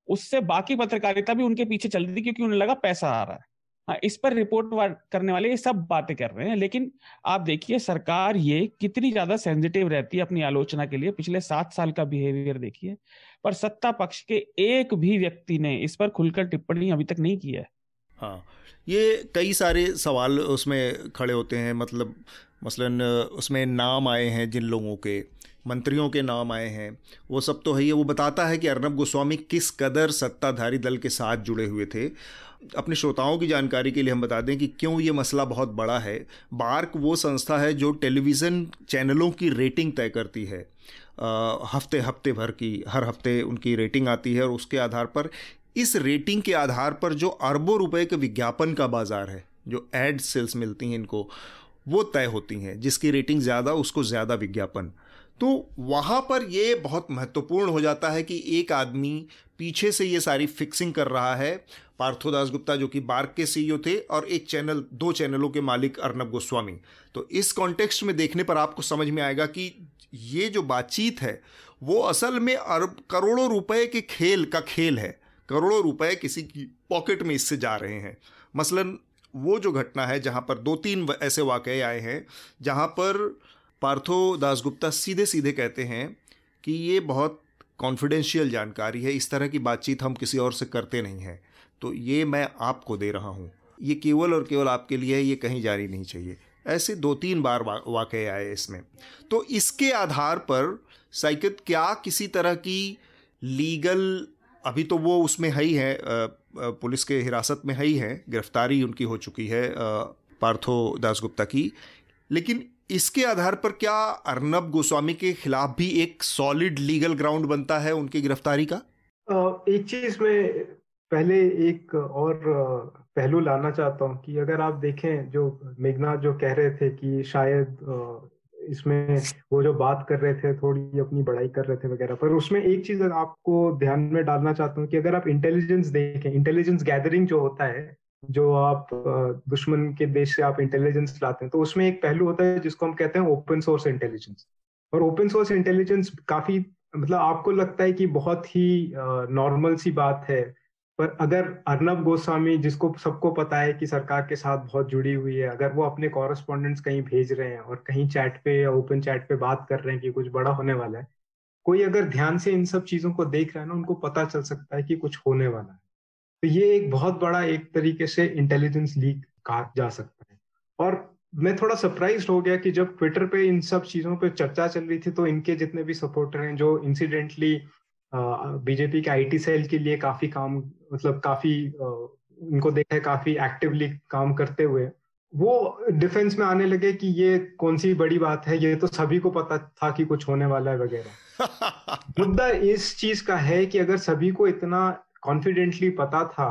उससे बाकी पत्रकारिता भी उनके पीछे चल रही थी क्योंकि उन्हें लगा पैसा आ रहा है। हाँ, इस पर रिपोर्ट करने वाले ये सब बातें कर रहे हैं। लेकिन आप देखिए सरकार ये कितनी ज्यादा सेंसिटिव रहती है अपनी आलोचना के लिए। पिछले सात साल का बिहेवियर देखिए, पर सत्ता पक्ष के एक भी व्यक्ति ने इस पर खुलकर टिप्पणी अभी तक नहीं की है। हाँ, ये कई सारे सवाल उसमें खड़े होते हैं। मतलब मसलन उसमें नाम आए हैं जिन लोगों के, मंत्रियों के नाम आए हैं, वो सब तो है ही। वो बताता है कि अर्नब गोस्वामी किस कदर सत्ताधारी दल के साथ जुड़े हुए थे। अपने श्रोताओं की जानकारी के लिए हम बता दें कि क्यों ये मसला बहुत बड़ा है। बार्क वो संस्था है जो टेलीविज़न चैनलों की रेटिंग तय करती है, हफ्ते हफ्ते भर की, हर हफ्ते उनकी रेटिंग आती है, और उसके आधार पर, इस रेटिंग के आधार पर जो अरबों रुपए के विज्ञापन का बाज़ार है, जो एड सेल्स मिलती हैं इनको, वो तय होती हैं। जिसकी रेटिंग ज़्यादा उसको ज़्यादा विज्ञापन। तो वहाँ पर ये बहुत महत्वपूर्ण हो जाता है कि एक आदमी पीछे से ये सारी फिक्सिंग कर रहा है, पार्थो दासगुप्ता जो कि बार्क के सीईओ थे, और एक चैनल, दो चैनलों के मालिक अर्नब गोस्वामी। तो इस कॉन्टेक्स्ट में देखने पर आपको समझ में आएगा कि ये जो बातचीत है वो असल में अरब करोड़ों रुपए के खेल का खेल है। करोड़ों रुपए किसी की पॉकेट में इससे जा रहे हैं। मसलन वो जो घटना है जहाँ पर दो तीन ऐसे वाकये आए हैं जहाँ पर पार्थो दासगुप्ता सीधे सीधे कहते हैं कि ये बहुत कॉन्फिडेंशियल जानकारी है, इस तरह की बातचीत हम किसी और से करते नहीं हैं, तो ये मैं आपको दे रहा हूँ, ये केवल और केवल आपके लिए है, ये कहीं जारी नहीं चाहिए। ऐसे दो तीन बार वाकये आए इसमें। तो इसके आधार पर साइकत क्या किसी तरह की लीगल, अभी तो वो उसमें है ही है, पुलिस के हिरासत में है ही है, गिरफ्तारी उनकी हो चुकी है पार्थो दासगुप्ता की, लेकिन इसके आधार पर क्या अर्नब गोस्वामी के खिलाफ भी एक सॉलिड लीगल ग्राउंड बनता है उनकी गिरफ्तारी का? एक चीज में पहले एक और पहलू लाना चाहता हूं कि अगर आप देखें, जो मेघनाथ जो कह रहे थे कि शायद इसमें वो जो बात कर रहे थे थोड़ी अपनी बड़ाई कर रहे थे वगैरह, पर उसमें एक चीज आपको ध्यान में डालना चाहता हूँ कि अगर आप इंटेलिजेंस देखें, इंटेलिजेंस गैदरिंग जो होता है, जो आप दुश्मन के देश से आप इंटेलिजेंस लाते हैं, तो उसमें एक पहलू होता है जिसको हम कहते हैं ओपन सोर्स इंटेलिजेंस। और ओपन सोर्स इंटेलिजेंस काफी, मतलब आपको लगता है कि बहुत ही नॉर्मल सी बात है, पर अगर अर्नब गोस्वामी, जिसको सबको पता है कि सरकार के साथ बहुत जुड़ी हुई है, अगर वो अपने कॉरेस्पॉन्डेंट्स कहीं भेज रहे हैं और कहीं चैट पे या ओपन चैट पे बात कर रहे हैं कि कुछ बड़ा होने वाला है, कोई अगर ध्यान से इन सब चीजों को देख रहा है ना, उनको पता चल सकता है कि कुछ होने वाला है। तो ये एक बहुत बड़ा, एक तरीके से इंटेलिजेंस लीक कहा जा सकता है। और मैं थोड़ा सरप्राइज हो गया कि जब ट्विटर पे इन सब चीजों पे चर्चा चल रही थी, तो इनके जितने भी सपोर्टर हैं, जो इंसिडेंटली बीजेपी के आईटी सेल के लिए काफी काम, मतलब काफी उनको देखा है काफी एक्टिवली काम करते हुए, वो डिफेंस में आने लगे कि ये कौन सी बड़ी बात है, ये तो सभी को पता था कि कुछ होने वाला है वगैरह। मुद्दा इस चीज का है कि अगर सभी को इतना कॉन्फिडेंटली पता था,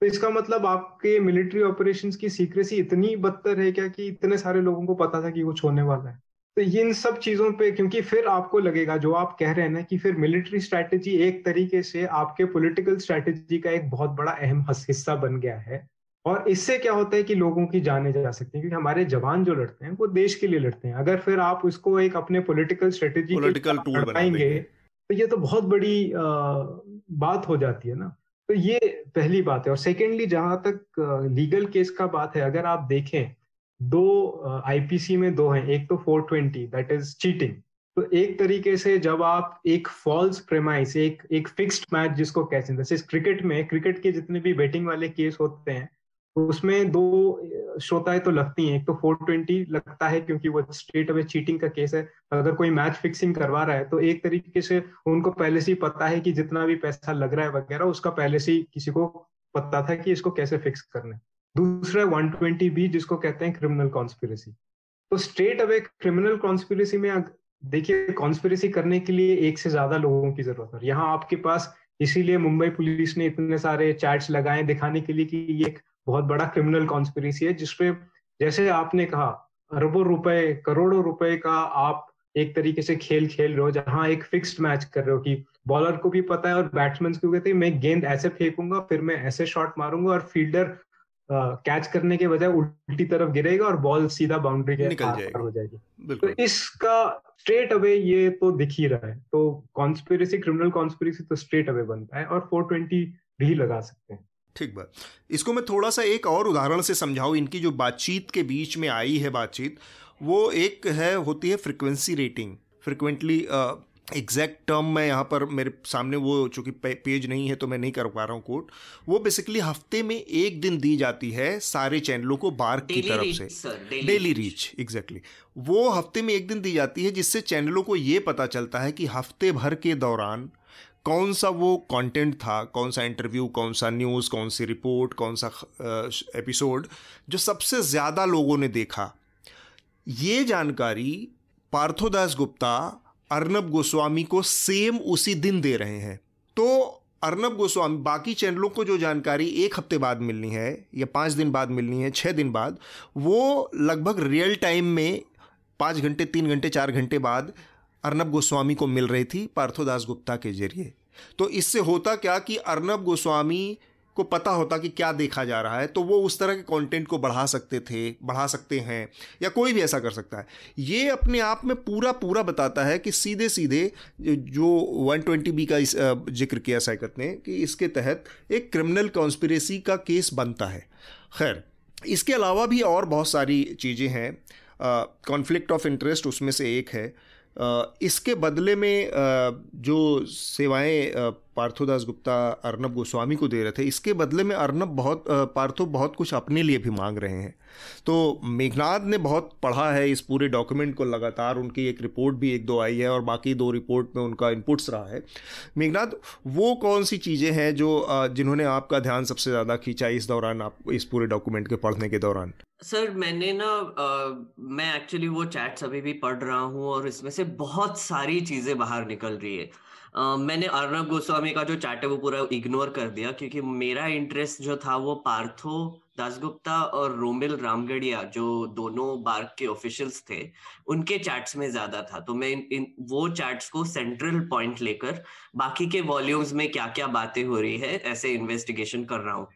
तो इसका मतलब आपके मिलिट्री ऑपरेशंस की सीक्रेसी इतनी बदतर है क्या कि इतने सारे लोगों को पता था कि कुछ होने वाला है? तो ये इन सब चीजों पे, क्योंकि फिर आपको लगेगा जो आप कह रहे हैं ना, कि फिर मिलिट्री स्ट्रैटेजी एक तरीके से आपके पॉलिटिकल स्ट्रैटेजी का एक बहुत बड़ा अहम हिस्सा बन गया है। और इससे क्या होता है कि लोगों की जाने जा सकती है, क्योंकि हमारे जवान जो लड़ते हैं वो देश के लिए लड़ते हैं। अगर फिर आप उसको एक अपने पॉलिटिकल स्ट्रैटेजी पॉलिटिकल टूल बनाएंगे, तो ये तो बहुत बड़ी आ, बात हो जाती है ना। तो ये पहली बात है। और सेकेंडली, जहां तक लीगल केस का बात है, अगर आप देखें दो आईपीसी में दो हैं, एक तो four twenty that is cheating. तो एक तरीके से जब आप एक फॉल्स प्रेमाइस, एक एक फिक्स्ड मैच जिसको कहते हैं, जैसे क्रिकेट में, क्रिकेट के जितने भी बैटिंग वाले केस होते हैं, उसमें दो श्रोताएं तो लगती हैं। एक तो फोर ट्वेंटी लगता है क्योंकि वो स्ट्रेट अवे चीटिंग का केस है। अगर कोई मैच फिक्सिंग करवा रहा है, तो एक तरीके से उनको पहले से ही पता है कि जितना भी पैसा लग रहा है वगैरह, उसका पहले से ही किसी को पता था कि इसको कैसे फिक्स करना है। दूसरा वन ट्वेंटी बी जिसको कहते हैं क्रिमिनल कॉन्स्पिरेसी। तो स्ट्रेट अवे क्रिमिनल कॉन्स्पिरेसी में देखिए, कॉन्स्पिरेसी करने के लिए एक से ज्यादा लोगों की जरूरत है। यहाँ आपके पास, इसीलिए मुंबई पुलिस ने इतने सारे चैट्स लगाए दिखाने के लिए कि ये एक बहुत बड़ा क्रिमिनल कॉन्स्पिरेसी है, जिसपे जैसे आपने कहा अरबों रुपए, करोड़ों रुपए का आप एक तरीके से खेल खेल रहे हो, जहां एक फिक्स्ड मैच कर रहे हो कि बॉलर को भी पता है और बैट्समैन को भी कहते हैं मैं गेंद ऐसे फेंकूंगा, फिर मैं ऐसे शॉट मारूंगा और फील्डर कैच करने के बजाय उल्टी तरफ गिरेगा और बॉल सीधा बाउंड्री के पार हो जाएगी। तो इसका स्ट्रेट अवे ये तो दिख ही रहा है। तो कॉन्स्पिरेसी, क्रिमिनल कॉन्स्पिरेसी तो स्ट्रेट अवे बनता है और फोर ट्वेंटी भी लगा सकते हैं। ठीक बात। इसको मैं थोड़ा सा एक और उदाहरण से समझाऊँ। इनकी जो बातचीत के बीच में आई है बातचीत, वो एक है होती है frequency rating, frequently exact term मैं यहाँ पर मेरे सामने वो चूँकि पेज नहीं है तो मैं नहीं कर पा रहा हूँ कोट। वो बेसिकली हफ्ते में एक दिन दी जाती है सारे चैनलों को बार्क की तरफ से, डेली रीच एग्जैक्टली। वो हफ्ते में एक दिन दी जाती है जिससे चैनलों को ये पता चलता है कि हफ्ते भर के दौरान कौन सा वो कंटेंट था, कौन सा इंटरव्यू, कौन सा न्यूज़, कौन सी रिपोर्ट, कौन सा एपिसोड जो सबसे ज़्यादा लोगों ने देखा। ये जानकारी पार्थो दासगुप्ता अर्नब गोस्वामी को सेम उसी दिन दे रहे हैं। तो अर्नब गोस्वामी बाकी चैनलों को जो जानकारी एक हफ्ते बाद मिलनी है या पाँच दिन बाद मिलनी है, छः दिन बाद, वो लगभग रियल टाइम में पाँच घंटे, तीन घंटे, चार घंटे बाद अर्नब गोस्वामी को मिल रही थी पार्थो दासगुप्ता के जरिए। तो इससे होता क्या कि अर्नब गोस्वामी को पता होता कि क्या देखा जा रहा है, तो वो उस तरह के कंटेंट को बढ़ा सकते थे, बढ़ा सकते हैं, या कोई भी ऐसा कर सकता है। ये अपने आप में पूरा पूरा बताता है कि सीधे सीधे जो वन ट्वेंटी बी का इस जिक्र किया साइकत ने कि इसके तहत एक क्रिमिनल कॉन्स्पिरेसी का केस बनता है। खैर, इसके अलावा भी और बहुत सारी चीज़ें हैं। कॉन्फ्लिक्ट ऑफ इंटरेस्ट उसमें से एक है। इसके बदले में जो सेवाएं पार्थो दासगुप्ता अर्नब गोस्वामी को दे रहे थे, इसके बदले में अर्नब बहुत पार्थो बहुत कुछ अपने लिए भी मांग रहे हैं। तो मेघनाथ ने बहुत पढ़ा है इस पूरे डॉक्यूमेंट को लगातार, उनकी एक रिपोर्ट भी एक दो आई है और बाकी दो रिपोर्ट में उनका इनपुट्स रहा है। मेघनाथ, वो कौन सी चीज़ें हैं जो जिन्होंने आपका ध्यान सबसे ज़्यादा खींचा इस दौरान, आप इस पूरे डॉक्यूमेंट के पढ़ने के दौरान? सर, मैंने ना आ, मैं एक्चुअली वो चैट्स अभी भी पढ़ रहा हूँ और इसमें से बहुत सारी चीज़ें बाहर निकल रही है। Uh, मैंने अर्नब गोस्वामी का जो चैट है वो पूरा इग्नोर कर दिया, क्योंकि मेरा इंटरेस्ट जो था वो पार्थो दासगुप्ता और रोमिल रामगढ़िया, जो दोनों बार्क के ऑफिशियल्स थे, उनके चैट्स में ज्यादा था। तो मैं इन, इन वो चैट्स को सेंट्रल पॉइंट लेकर बाकी के वॉल्यूम्स में क्या क्या बातें हो रही है ऐसे इन्वेस्टिगेशन कर रहा हूँ।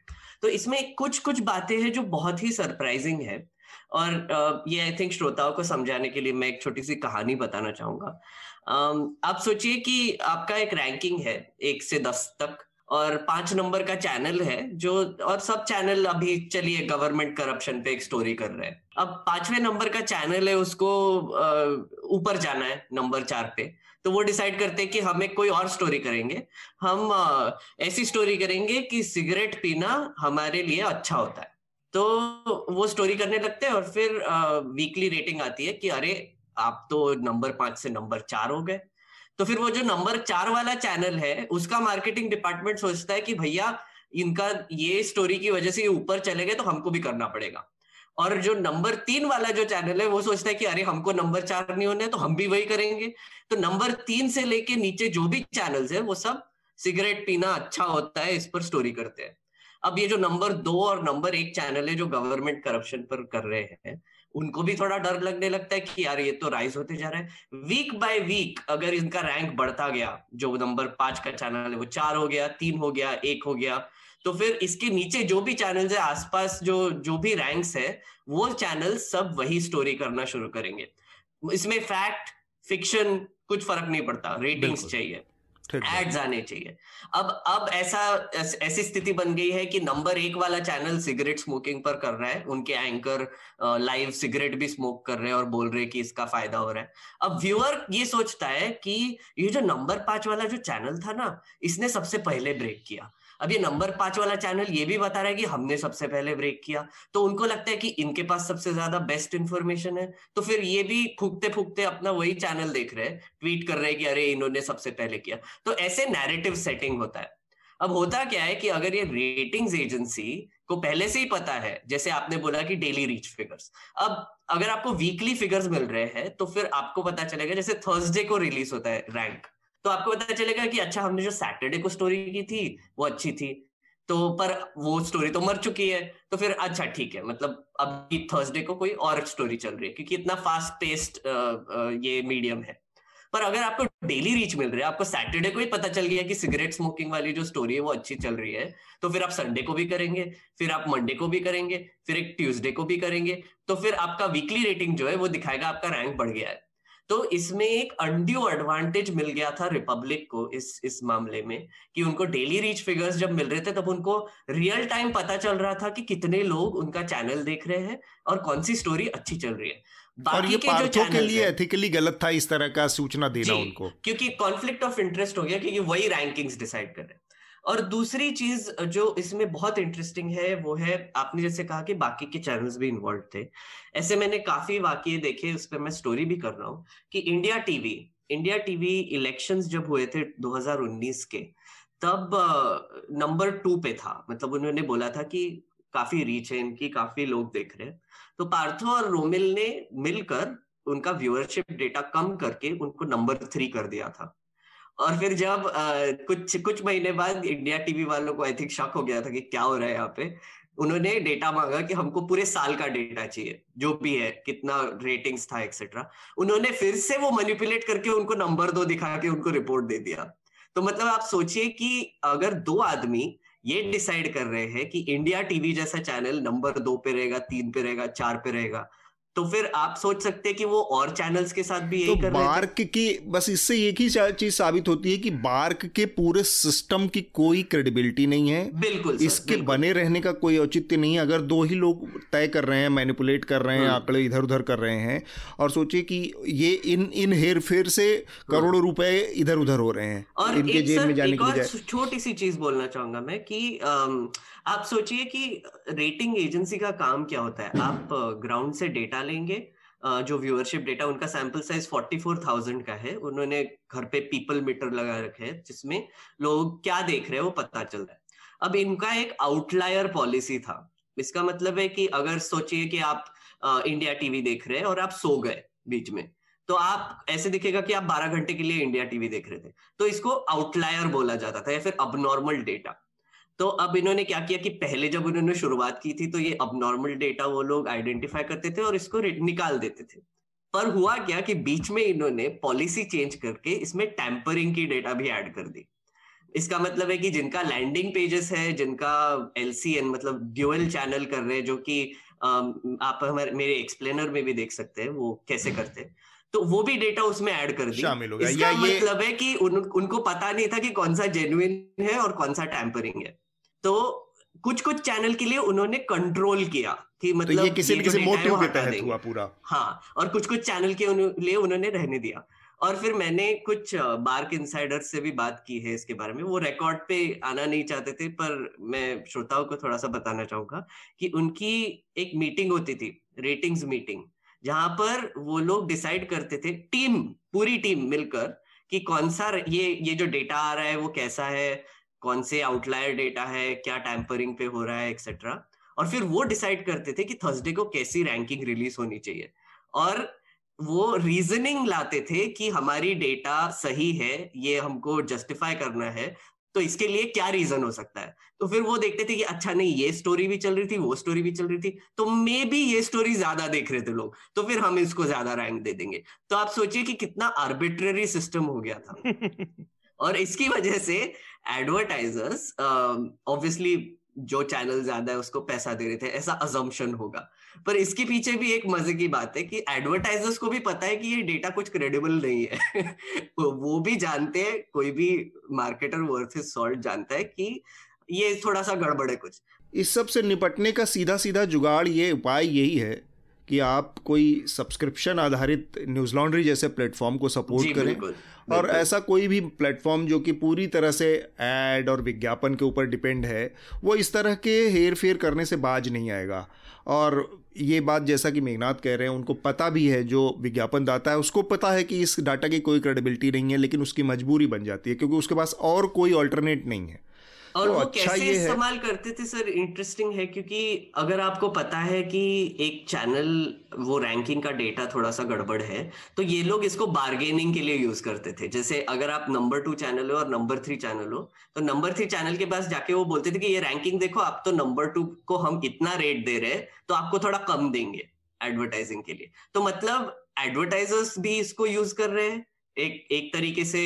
तो इसमें कुछ कुछ बातें हैं जो बहुत ही सरप्राइजिंग है, और ये आई थिंक श्रोताओं को समझाने के लिए मैं एक छोटी सी कहानी बताना चाहूंगा। आप सोचिए कि आपका एक रैंकिंग है एक से दस तक, और पांच नंबर का चैनल है जो, और सब चैनल अभी चलिए गवर्नमेंट करप्शन पे एक स्टोरी कर रहे हैं। अब पांचवें नंबर का चैनल है, उसको ऊपर जाना है नंबर चार पे, तो वो डिसाइड करते हैं कि हम एक कोई और स्टोरी करेंगे, हम ऐसी स्टोरी करेंगे कि सिगरेट पीना हमारे लिए अच्छा होता है। तो वो स्टोरी करने लगते हैं और फिर आ, वीकली रेटिंग आती है कि अरे आप तो नंबर पांच से नंबर चार हो गए। तो फिर वो जो नंबर चार वाला चैनल है उसका मार्केटिंग डिपार्टमेंट सोचता है कि भैया इनका ये स्टोरी की वजह से ये ऊपर चले गए तो हमको भी करना पड़ेगा। और जो नंबर तीन वाला जो चैनल है वो सोचता है कि अरे हमको नंबर चार नहीं होना है तो हम भी वही करेंगे। तो नंबर तीन से लेके नीचे जो भी चैनल्स है वो सब सिगरेट पीना अच्छा होता है, इस पर स्टोरी करते हैं। अब ये जो नंबर दो और नंबर एक चैनल है जो गवर्नमेंट करप्शन पर कर रहे हैं, उनको भी थोड़ा डर लगने लगता है कि यार ये तो राइज होते जा रहा है। वीक बाय वीक अगर इनका रैंक बढ़ता गया, जो नंबर पांच का चैनल है वो चार हो गया, तीन हो गया, एक हो गया, तो फिर इसके नीचे जो भी चैनल्स है आसपास जो जो भी रैंक्स है वो चैनल सब वही स्टोरी करना शुरू करेंगे। इसमें फैक्ट फिक्शन कुछ फर्क नहीं पड़ता, रेटिंग्स चाहिए, एड्स आने चाहिए। अब अब ऐसा ऐसी स्थिति बन गई है कि नंबर एक वाला चैनल सिगरेट स्मोकिंग पर कर रहा है, उनके एंकर लाइव सिगरेट भी स्मोक कर रहे हैं और बोल रहे हैं कि इसका फायदा हो रहा है। अब व्यूअर ये सोचता है कि ये जो नंबर पांच वाला जो चैनल था ना, इसने सबसे पहले ब्रेक किया। अब ये नंबर पांच वाला चैनल ये भी बता रहा है कि हमने सबसे पहले ब्रेक किया, तो उनको लगता है कि इनके पास सबसे ज्यादा बेस्ट इन्फॉर्मेशन है। तो फिर ये भी फूकते फूकते अपना वही चैनल देख रहे हैं, ट्वीट कर रहे हैं कि अरे इन्होंने सबसे पहले किया। तो ऐसे नैरेटिव सेटिंग होता है। अब होता क्या है कि अगर ये रेटिंग्स एजेंसी को पहले से ही पता है, जैसे आपने बोला कि डेली रीच फिगर्स, अब अगर आपको वीकली फिगर्स मिल रहे हैं तो फिर आपको पता चलेगा, जैसे थर्सडे को रिलीज होता है रैंक, तो आपको पता चलेगा कि अच्छा हमने जो सैटरडे को स्टोरी की थी वो अच्छी थी, तो पर वो स्टोरी तो मर चुकी है, तो फिर अच्छा ठीक है, मतलब अभी थर्सडे को कोई और स्टोरी चल रही है, क्योंकि इतना फास्ट पेस्ड ये मीडियम है। पर अगर आपको डेली रीच मिल रहा है, आपको सैटरडे को ही पता चल गया कि सिगरेट स्मोकिंग वाली जो स्टोरी है वो अच्छी चल रही है, तो फिर आप संडे को भी करेंगे, फिर आप मंडे को भी करेंगे, फिर एक ट्यूजडे को भी करेंगे, तो फिर आपका वीकली रेटिंग जो है वो दिखाएगा आपका रैंक बढ़ गया है। तो इसमें एक अनड्यू एडवांटेज मिल गया था रिपब्लिक को इस इस मामले में, कि उनको डेली रीच फिगर्स जब मिल रहे थे तब उनको रियल टाइम पता चल रहा था कि कितने लोग उनका चैनल देख रहे हैं और कौन सी स्टोरी अच्छी चल रही है। और ये पार्थो के लिए एथिकली गलत था इस तरह का सूचना देना उनको, क्योंकि कॉन्फ्लिक्ट ऑफ इंटरेस्ट हो गया, क्योंकि वही रैंकिंग्स डिसाइड कर रहे हैं। और दूसरी चीज जो इसमें बहुत इंटरेस्टिंग है वो है, आपने जैसे कहा कि बाकी के चैनल्स भी इन्वॉल्व थे, ऐसे मैंने काफी वाकये देखे, उस पर मैं स्टोरी भी कर रहा हूँ, कि इंडिया टीवी इंडिया टीवी elections जब हुए थे दो हज़ार उन्नीस के, तब नंबर टू पे था, मतलब उन्होंने बोला था कि काफी रीच है इनकी, काफी लोग देख रहे हैं, तो पार्थो और रोमिल ने मिलकर उनका व्यूअरशिप डेटा कम करके उनको नंबर थ्री कर दिया था। और फिर जब आ, कुछ कुछ महीने बाद इंडिया टीवी वालों को आई थिंक शॉक हो गया था कि क्या हो रहा है यहाँ पे, उन्होंने डेटा मांगा कि हमको पूरे साल का डेटा चाहिए, जो भी है कितना रेटिंग्स था एक्सेट्रा, उन्होंने फिर से वो मैनिपुलेट करके उनको नंबर दो दिखा के उनको रिपोर्ट दे दिया। तो मतलब आप सोचिए कि अगर दो आदमी ये डिसाइड कर रहे हैं कि इंडिया टीवी जैसा चैनल नंबर दो पे रहेगा, तीन पे रहेगा, चार पे रहेगा, तो फिर आप सोच सकते हैं कि वो और चैनल्स के साथ भी यही तो कर रहे हैं। बार्क की बस इससे एक ही चीज साबित होती है कि बार्क के पूरे सिस्टम की कोई क्रेडिबिलिटी नहीं है, बिल्कुल इसके बिल्कुल। बने रहने का कोई औचित्य नहीं है। अगर दो ही लोग तय कर रहे हैं, मैनिपुलेट कर रहे हैं, आंकड़े इधर उधर कर रहे हैं, और सोचिए कि ये इन इन हेर फेर से करोड़ों रुपए इधर उधर हो रहे हैं और इनके जेब में जाने की बजाय। छोटी सी चीज बोलना चाहूंगा मैं कि आप सोचिए कि रेटिंग एजेंसी का काम क्या होता है। आप ग्राउंड से डेटा लेंगे, जो व्यूअरशिप डेटा, उनका सैंपल साइज चौवालीस हज़ार का है, उन्होंने घर पे पीपल मीटर लगा रखे हैं जिसमें लोग क्या देख रहे हैं वो पता चल रहा है। अब इनका एक आउटलायर पॉलिसी था, इसका मतलब है कि अगर सोचिए कि आप इंडिया टीवी देख रहे हैं और आप सो गए बीच में, तो आप ऐसे दिखेगा कि आप बारह घंटे के लिए इंडिया टीवी देख रहे थे, तो इसको आउटलायर बोला जाता था या फिर अबनॉर्मल डेटा। तो अब इन्होंने क्या किया कि पहले जब उन्होंने शुरुआत की थी तो ये अबनॉर्मल डेटा वो लोग आइडेंटिफाई करते थे और इसको निकाल देते थे, पर हुआ क्या कि बीच में इन्होंने पॉलिसी चेंज करके इसमें टैंपरिंग की डेटा भी ऐड कर दी। इसका मतलब है कि जिनका लैंडिंग पेजेस है, जिनका एलसीएन मतलब ड्यूअल चैनल कर रहे हैं, जो कि आप हमारे मेरे एक्सप्लेनर में भी देख सकते हैं वो कैसे करते हैं, तो वो भी डेटा उसमें ऐड कर दिया। इसका मतलब है कि उन, उनको पता नहीं था कि कौन सा जेन्युइन है और कौन सा टैंपरिंग है। तो कुछ कुछ चैनल के लिए उन्होंने कंट्रोल किया कि मतलब ये किसी किसी मोटिव के तहत हुआ पूरा, हाँ, और कुछ कुछ चैनल के लिए उन्होंने रहने दिया। और फिर मैंने कुछ बार्क इनसाइडर से भी बात की है इसके बारे में, वो रिकॉर्ड पे आना नहीं चाहते थे, पर मैं श्रोताओं को थोड़ा सा बताना चाहूंगा कि उनकी एक मीटिंग होती थी, रेटिंग्स मीटिंग, जहां पर वो लोग डिसाइड करते थे, टीम पूरी टीम मिलकर, कि कौन सा ये ये जो डेटा आ रहा है वो कैसा है, कौन से आउटलायर डेटा है, क्या टैंपरिंग पे हो रहा है एक्सेट्रा। और फिर वो डिसाइड करते थे कि थर्सडे को कैसी रैंकिंग रिलीज होनी चाहिए, और वो रीजनिंग लाते थे कि हमारी डेटा सही है, ये हमको जस्टिफाई करना है, तो इसके लिए क्या रीजन हो सकता है। तो फिर वो देखते थे कि अच्छा नहीं, ये स्टोरी भी चल रही थी, वो स्टोरी भी चल रही थी, तो मे बी ये स्टोरी ज्यादा देख रहे थे लोग, तो फिर हम इसको ज्यादा रैंक दे देंगे। तो आप सोचिए कि कितना आर्बिट्रेरी सिस्टम हो गया था। और इसकी वजह से एडवर्टाइजर्स ऑब्वियसली जो चैनल ज्यादा है उसको पैसा दे रहे थे, ऐसा अजम्पशन होगा, पर इसके पीछे भी एक मजे की बात है कि एडवर्टाइजर्स को भी पता है कि ये डेटा कुछ क्रेडिबल नहीं है। वो भी जानते हैं, कोई भी मार्केटर वर्थ हिज सॉल्ट जानता है कि ये थोड़ा सा गड़बड़ है कुछ। इस सब से निपटने का सीधा सीधा जुगाड़, ये उपाय यही है कि आप कोई सब्सक्रिप्शन आधारित न्यूज़ लॉन्ड्री जैसे प्लेटफॉर्म को सपोर्ट करें, बिल्कुल, बिल्कुल। और ऐसा कोई भी प्लेटफॉर्म जो कि पूरी तरह से एड और विज्ञापन के ऊपर डिपेंड है, वो इस तरह के हेर फेर करने से बाज नहीं आएगा। और ये बात जैसा कि मेघनाथ कह रहे हैं, उनको पता भी है, जो विज्ञापन दाता है उसको पता है कि इस डाटा की कोई क्रेडिबिलिटी नहीं है, लेकिन उसकी मजबूरी बन जाती है क्योंकि उसके पास और कोई ऑल्टरनेट नहीं है। और तो वो अच्छा कैसे इस्तेमाल करते थे सर, इंटरेस्टिंग है, क्योंकि अगर आपको पता है कि एक चैनल वो रैंकिंग का डेटा थोड़ा सा गड़बड़ है, तो ये लोग इसको बार्गेनिंग के लिए यूज करते थे। जैसे अगर आप नंबर टू चैनल हो और नंबर थ्री चैनल हो, तो नंबर थ्री चैनल के पास जाके वो बोलते थे कि ये रैंकिंग देखो, आप तो नंबर टू को हम इतना रेट दे रहे हैं, तो आपको थोड़ा कम देंगे एडवर्टाइजिंग के लिए। तो मतलब एडवर्टाइजर्स भी इसको यूज कर रहे हैं एक एक तरीके से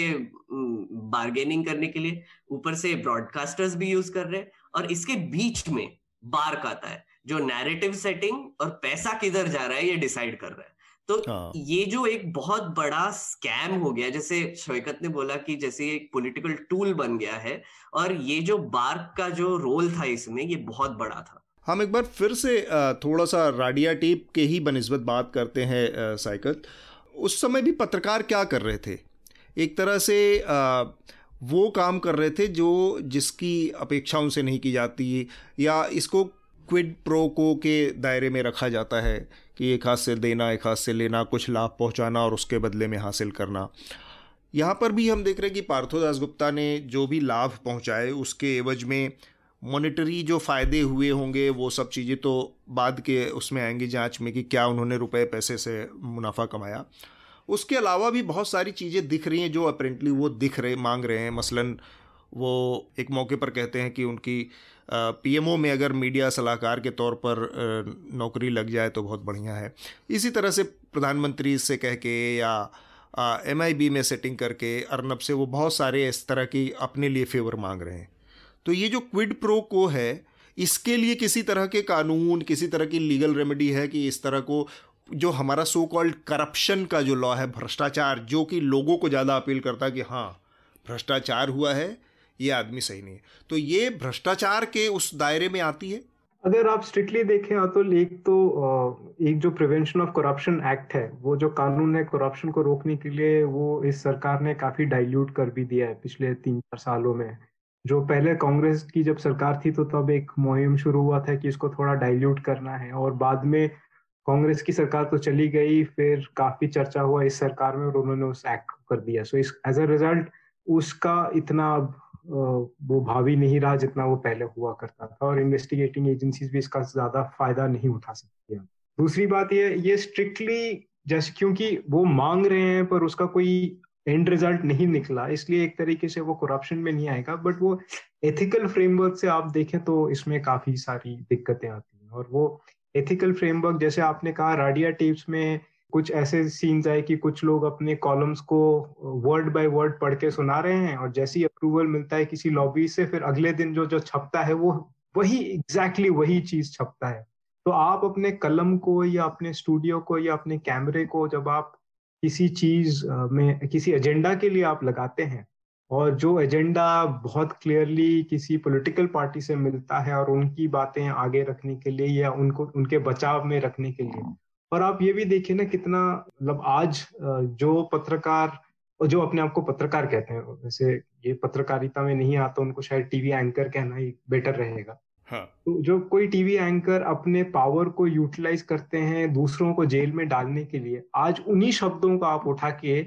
बार्गेनिंग करने के लिए, ऊपर से ब्रॉडकास्टर्स भी यूज कर रहे हैं, और इसके बीच में बार्क आता है जो नैरेटिव सेटिंग और पैसा किधर जा रहा है ये डिसाइड कर रहा है। तो हाँ। ये जो एक बहुत बड़ा स्कैम हो गया, जैसे शौकत ने बोला कि जैसे एक पॉलिटिकल टूल बन गया है, और ये जो बार्क का जो रोल था इसमें ये बहुत बड़ा था। हम एक बार फिर से थोड़ा सा राडिया टेप के ही बनिस्बत बात करते हैं साइकत। उस समय भी पत्रकार क्या कर रहे थे, एक तरह से वो काम कर रहे थे जो जिसकी अपेक्षाओं से नहीं की जाती, या इसको क्विड प्रो को के दायरे में रखा जाता है कि एक हाथ से देना एक हाथ से लेना, कुछ लाभ पहुंचाना और उसके बदले में हासिल करना। यहाँ पर भी हम देख रहे हैं कि पार्थो दासगुप्ता ने जो भी लाभ पहुँचाए उसके एवज में मॉनेटरी जो फ़ायदे हुए होंगे वो सब चीज़ें तो बाद के उसमें आएंगी जांच में कि क्या उन्होंने रुपए पैसे से मुनाफा कमाया। उसके अलावा भी बहुत सारी चीज़ें दिख रही हैं जो अपरेंटली वो दिख रहे मांग रहे हैं। मसलन वो एक मौके पर कहते हैं कि उनकी पीएमओ में अगर मीडिया सलाहकार के तौर पर नौकरी लग जाए तो बहुत बढ़िया है। इसी तरह से प्रधानमंत्री से कह के या एमआईबी में सेटिंग करके अर्नब से वो बहुत सारे इस तरह की अपने लिए फेवर मांग रहे हैं। तो ये जो क्विड प्रो को है, इसके लिए किसी तरह के कानून, किसी तरह की लीगल रेमेडी है कि इस तरह को जो हमारा सो कॉल्ड करप्शन का जो लॉ है, भ्रष्टाचार जो कि लोगों को ज़्यादा अपील करता है कि हाँ भ्रष्टाचार हुआ है, ये आदमी सही नहीं है, तो ये भ्रष्टाचार के उस दायरे में आती है। अगर आप स्ट्रिक्टली देखें अतुल, एक तो एक जो प्रिवेंशन ऑफ करप्शन एक्ट है, वो जो कानून है करप्शन को रोकने के लिए, वो इस सरकार ने काफ़ी डाइल्यूट कर भी दिया है पिछले तीन चार सालों में। जो पहले कांग्रेस की जब सरकार थी तो तब एक मुहिम शुरू हुआ था कि इसको थोड़ा डाइल्यूट करना है, और बाद में कांग्रेस की सरकार तो चली गई, फिर काफी चर्चा हुआ इस सरकार में और उन्होंने उस एक्ट को कर दिया। सो इस एज अ रिजल्ट उसका इतना वो भावी नहीं रहा जितना वो पहले हुआ करता था, और इन्वेस्टिगेटिंग एजेंसीज भी इसका ज्यादा फायदा नहीं उठा सकती। दूसरी बात ये ये स्ट्रिक्टली जैसे क्योंकि वो मांग रहे हैं पर उसका कोई एंड रिजल्ट नहीं निकला, इसलिए एक तरीके से वो करप्शन में नहीं आएगा। बट वो एथिकल फ्रेमवर्क से आप देखें तो इसमें काफी सारी दिक्कतें आती हैं, और वो एथिकल फ्रेमवर्क जैसे आपने कहा राडिया टेप्स में कुछ ऐसे सीन्स आए कि कुछ लोग अपने कॉलम्स को वर्ड बाय वर्ड पढ़ के सुना रहे हैं, और जैसे ही अप्रूवल मिलता है किसी लॉबी से, फिर अगले दिन जो जो छपता है वो वही एग्जैक्टली वही चीज छपता है। तो आप अपने कलम को या अपने स्टूडियो को या अपने कैमरे को जब आप किसी चीज में किसी एजेंडा के लिए आप लगाते हैं, और जो एजेंडा बहुत क्लियरली किसी पॉलिटिकल पार्टी से मिलता है, और उनकी बातें आगे रखने के लिए या उनको उनके बचाव में रखने के लिए। और आप ये भी देखिए ना कितना, मतलब आज जो पत्रकार जो अपने आप को पत्रकार कहते हैं, वैसे ये पत्रकारिता में नहीं आता, उनको शायद टीवी एंकर कहना ही बेटर रहेगा। हाँ। तो जो कोई टीवी एंकर अपने पावर को यूटिलाइज करते हैं दूसरों को जेल में डालने के लिए, आज उन्हीं शब्दों को आप उठा के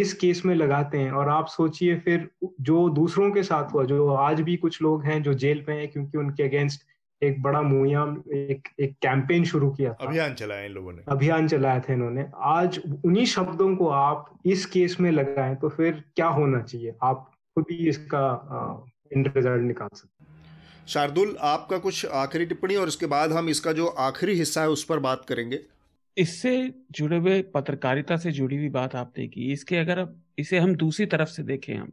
इस केस में लगाते हैं, और आप सोचिए फिर जो दूसरों के साथ हुआ, जो आज भी कुछ लोग हैं जो जेल में हैं क्योंकि उनके अगेंस्ट एक बड़ा मुहिम एक एक कैंपेन शुरू किया था, अभियान चलाया इन लोगों ने अभियान चलाया था इन्होंने, आज उन्हीं शब्दों को आप इस केस में लगाएं तो फिर क्या होना चाहिए, आप खुद ही इसका एंड रिजल्ट निकाल सकते हैं। शार्दुल, आपका कुछ आखिरी टिप्पणी, और इसके बाद हम इसका जो आखिरी हिस्सा है उस पर बात करेंगे। इससे जुड़े हुए पत्रकारिता से जुड़ी हुई बात आपने की, इसके अगर इसे हम दूसरी तरफ से देखें, हम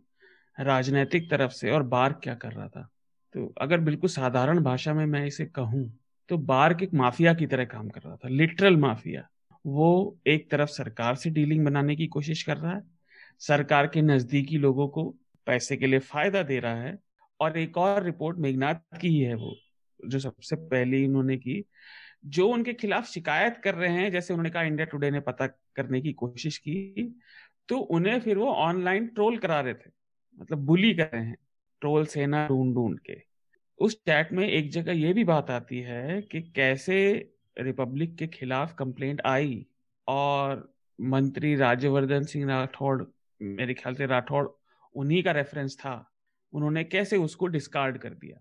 राजनीतिक तरफ से, और बार्क क्या कर रहा था, तो अगर बिल्कुल साधारण भाषा में मैं इसे कहूं तो बार्क एक माफिया की तरह काम कर रहा था, लिटरल माफिया। वो एक तरफ सरकार से डीलिंग बनाने की कोशिश कर रहा है, सरकार के नजदीकी लोगों को पैसे के लिए फायदा दे रहा है, और एक और रिपोर्ट मेघनाथ की ही है वो जो सबसे पहली उन्होंने की, जो उनके खिलाफ शिकायत कर रहे हैं, जैसे उन्होंने कहा इंडिया टुडे ने पता करने की कोशिश की, तो उन्हें फिर वो ऑनलाइन ट्रोल करा रहे थे, मतलब बुली कर रहे हैं, ट्रोल सेना ढूंढ ढूंढ के। उस चैट में एक जगह ये भी बात आती है कि कैसे रिपब्लिक के खिलाफ कंप्लेंट आई, और मंत्री राज्यवर्धन सिंह राठौड़, मेरे ख्याल से राठौड़ उन्हीं का रेफरेंस था, उन्होंने कैसे उसको डिस्कार्ड कर दिया,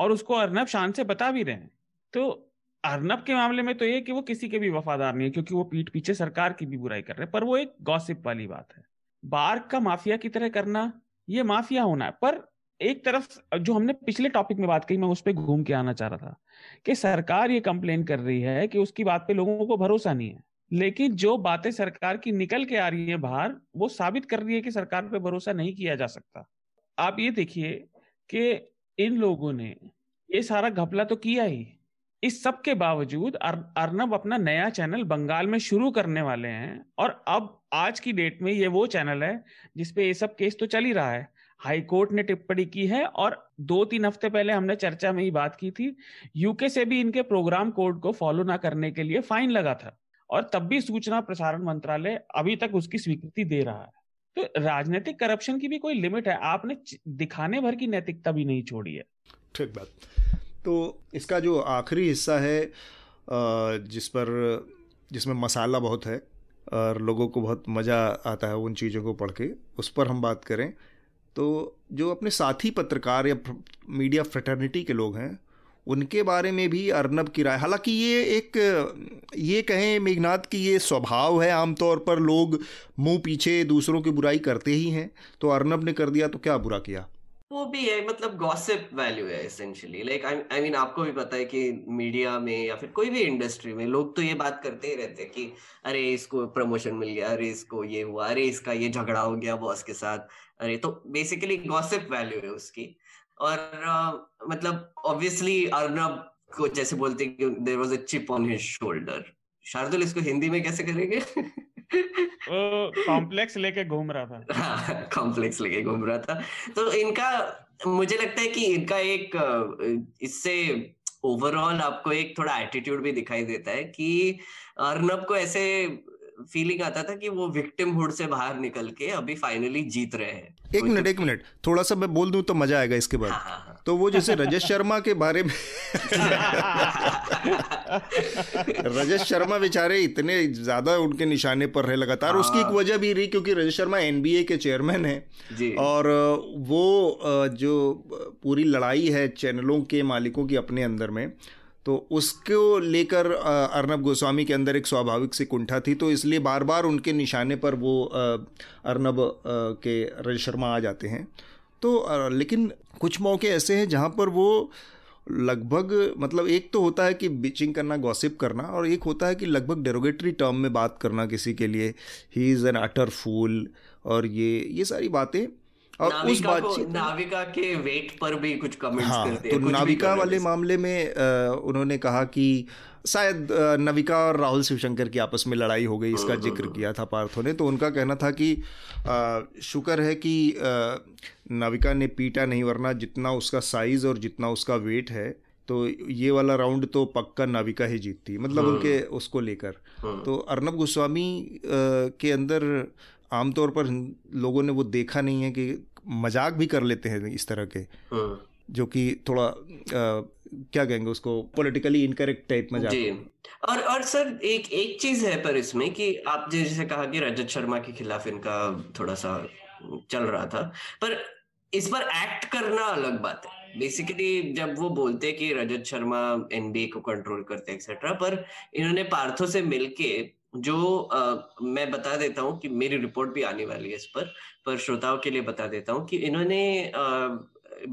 और उसको अर्नब शान से बता भी रहे हैं। तो अर्नब के मामले में तो ये कि वो किसी के भी वफादार नहीं है, क्योंकि वो पीठ पीछे सरकार की भी बुराई कर रहे हैं, पर वो एक गॉसिप वाली बात है। बार्क का माफिया की तरह करना, ये माफिया होना है। पर एक तरफ जो हमने पिछले टॉपिक में बात कही, मैं उस पर घूम के आना चाह रहा था कि सरकार ये कंप्लेन कर रही है कि उसकी बात पे लोगों को भरोसा नहीं है, लेकिन जो बातें सरकार की निकल के आ रही है बाहर, वो साबित कर रही है कि सरकार पे भरोसा नहीं किया जा सकता। आप ये देखिए कि इन लोगों ने ये सारा घपला तो किया ही, इस सब के बावजूद अर्नब अपना नया चैनल बंगाल में शुरू करने वाले हैं, और अब आज की डेट में ये वो चैनल है जिसपे ये सब केस तो चल ही रहा है। हाई कोर्ट ने टिप्पणी की है, और दो तीन हफ्ते पहले हमने चर्चा में ही बात की थी, यूके से भी इनके प्रोग्राम कोड को फॉलो ना करने के लिए फाइन लगा था, और तब भी सूचना प्रसारण मंत्रालय अभी तक उसकी स्वीकृति दे रहा है। तो राजनीतिक करप्शन की भी कोई लिमिट है, आपने दिखाने भर की नैतिकता भी नहीं छोड़ी है। ठीक बात। तो इसका जो आखिरी हिस्सा है जिस पर जिसमें मसाला बहुत है और लोगों को बहुत मज़ा आता है उन चीज़ों को पढ़ के, उस पर हम बात करें तो जो अपने साथी पत्रकार या मीडिया फ्रेटर्निटी के लोग हैं उनके बारे में भी अर्नब की राय, हालांकि ये एक ये कहें मेघनाथ की ये स्वभाव है, आमतौर पर लोग मुंह पीछे दूसरों की बुराई करते ही हैं, तो अर्नब ने कर दिया तो क्या बुरा किया, वो भी है। मतलब गॉसिप वैल्यू है एसेंशियली, लाइक आई मीन आपको भी पता है कि मीडिया में या फिर कोई भी इंडस्ट्री में लोग तो ये बात करते ही रहते हैं कि अरे इसको प्रमोशन मिल गया, अरे इसको ये हुआ, अरे इसका ये झगड़ा हो गया बॉस के साथ, अरे तो बेसिकली गॉसिप वैल्यू है उसकी। और uh, मतलब ऑब्वियसली अर्नब को जैसे बोलते हैं कि there was a chip on his shoulder. Shardul इसको हिंदी में कैसे करेंगे? कॉम्प्लेक्स लेके घूम रहा था। हाँ, कॉम्प्लेक्स लेके घूम रहा था। तो इनका मुझे लगता है कि इनका एक इससे ओवरऑल आपको एक थोड़ा एटीट्यूड भी दिखाई देता है कि अर्नब को ऐसे फीलिंग आता था कि वो विक्टिमहुड से बाहर निकल के अभी फाइनली जीत रहे हैं। एक मिनट एक मिनट थोड़ा सा मैं बोल दूं तो मजा आएगा इसके बाद। हाँ, हाँ। तो वो जैसे रजत शर्मा के बारे में रजत शर्मा बेचारे इतने ज्यादा उनके निशाने पर रहे लगातार। हाँ। उसकी एक वजह भी रही क्योंकि रजत शर्मा एनबीए के चेयरमैन है, और वो जो पूरी लड़ाई है चैनलों के मालिकों की अपने अंदर में, तो उसको लेकर अर्नब गोस्वामी के अंदर एक स्वाभाविक सी कुंठा थी, तो इसलिए बार बार उनके निशाने पर वो अर्नब के रजत शर्मा आ जाते हैं। तो लेकिन कुछ मौके ऐसे हैं जहाँ पर वो लगभग, मतलब एक तो होता है कि बिचिंग करना, गॉसिप करना, और एक होता है कि लगभग डेरोगेटरी टर्म में बात करना किसी के लिए, he is an utter fool, और ये ये सारी बातें। और उस बात नाविका के वेट पर भी कुछ कमेंट्स हाँ, करते हैं। तो नाविका वाले मामले में आ, उन्होंने कहा कि शायद नाविका और राहुल शिवशंकर की आपस में लड़ाई हो गई, इसका जिक्र किया था पार्थो ने। तो उनका कहना था कि शुक्र है कि नाविका ने पीटा नहीं, वरना जितना उसका साइज और जितना उसका वेट है तो ये वाला राउंड तो पक्का नाविका ही जीतती, मतलब उनके उसको लेकर। तो अर्नब गोस्वामी के अंदर आमतौर पर लोगों ने वो देखा नहीं है कि मजाक भी कर लेते हैं इस तरह के, जो कि थोड़ा आ, क्या कहेंगे उसको, पॉलिटिकली इनकरेक्ट टाइप मजाक जी। और और सर एक एक चीज है पर इसमें कि आप जैसे कहा कि रजत शर्मा के खिलाफ इनका थोड़ा सा चल रहा था, पर इस पर एक्ट करना अलग बात है। बेसिकली जब वो बोलते कि रजत शर्मा एनबीए को कंट्रोल करते एक्सेट्रा, पर इन्होंने पार्थो से मिलके जो आ, मैं बता देता हूँ कि मेरी रिपोर्ट भी आने वाली है इस पर, पर श्रोताओं के लिए बता देता हूँ कि इन्होंने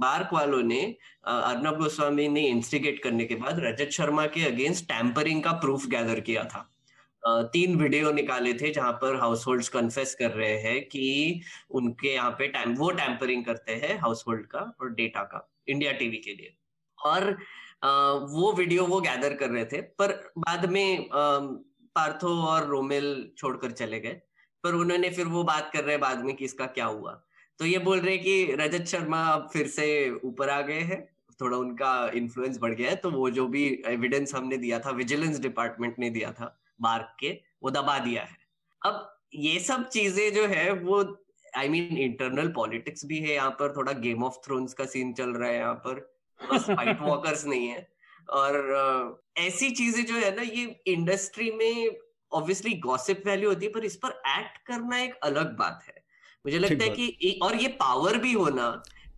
बार्क वालों ने अर्नब गोस्वामी ने इंस्टिगेट करने के बाद रजत शर्मा के अगेंस्ट टैम्परिंग का प्रूफ गैदर किया था। आ, तीन वीडियो निकाले थे जहां पर हाउस होल्ड कन्फेस कर रहे हैं कि उनके यहाँ पे टाइम वो टैम्परिंग करते हैं हाउस होल्ड का और डेटा का, इंडिया टीवी के लिए। और आ, वो वीडियो वो गैदर कर रहे थे, पर बाद में आ, पार्थो और रोमिल छोड़कर चले गए, पर उन्होंने फिर वो बात कर रहे बाद में कि इसका क्या हुआ। तो ये बोल रहे कि रजत शर्मा अब फिर से ऊपर आ गए हैं, थोड़ा उनका इन्फ्लुएंस बढ़ गया है, तो वो जो भी एविडेंस हमने दिया था, विजिलेंस डिपार्टमेंट ने दिया था बार्क के, वो दबा दिया है। अब ये सब चीजें जो है वो आई मीन इंटरनल पॉलिटिक्स भी है यहाँ पर, थोड़ा गेम ऑफ थ्रोन्स का सीन चल रहा है यहाँ पर, बस वाइट वॉकर्स नहीं है। और ऐसी चीजें जो है ना, ये इंडस्ट्री में ऑब्वियसली गॉसिप वैल्यू होती है, पर इस पर एक्ट करना एक अलग बात है। मुझे लगता है कि, और ये पावर भी होना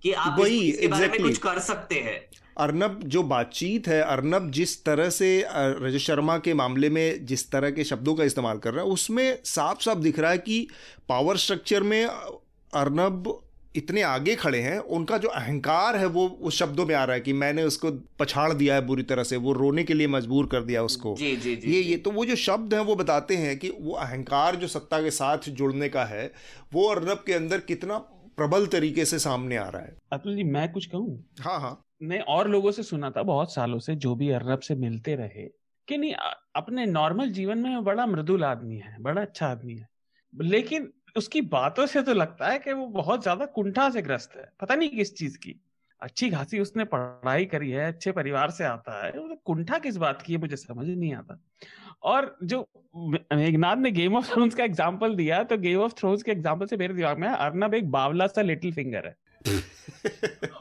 कि आप इस, इस बारे में कुछ कर सकते हैं। अर्नब, जो बातचीत है, अर्नब जिस तरह से रजत शर्मा के मामले में जिस तरह के शब्दों का इस्तेमाल कर रहा है, उसमें साफ साफ दिख रहा है कि पावर स्ट्रक्चर में अर्नब इतने आगे खड़े हैं, उनका जो अहंकार है वो उस शब्दों में आ रहा है कि मैंने उसको पछाड़ दिया है बुरी तरह से, वो रोने के लिए मजबूर कर दिया उसको। जी, जी, जी, ये ये तो वो जो शब्द हैं वो बताते हैं कि वो अहंकार जो सत्ता के साथ जुड़ने का है वो अर्नब के अंदर कितना प्रबल तरीके से सामने आ रहा है। अतुल जी, मैं कुछ कहूँ? हाँ हाँ। मैं और लोगों से सुना था बहुत सालों से, जो भी अर्नब से मिलते रहे, कि नहीं अपने नॉर्मल जीवन में बड़ा मृदुल आदमी है, बड़ा अच्छा आदमी है, लेकिन उसकी बातों से तो लगता है कि वो बहुत ज्यादा कुंठा से ग्रस्त है, पता नहीं किस चीज की। अच्छी खासी उसने पढ़ाई करी है, अच्छे परिवार से आता है, तो कुंठा किस बात की है मुझे समझ नहीं आता। और जो मेघनाथ ने गेम ऑफ थ्रोन्स का एग्जाम्पल दिया, तो गेम ऑफ थ्रोन्स के एग्जाम्पल से मेरे दिमाग में अर्नब एक बावला सा लिटिल फिंगर है।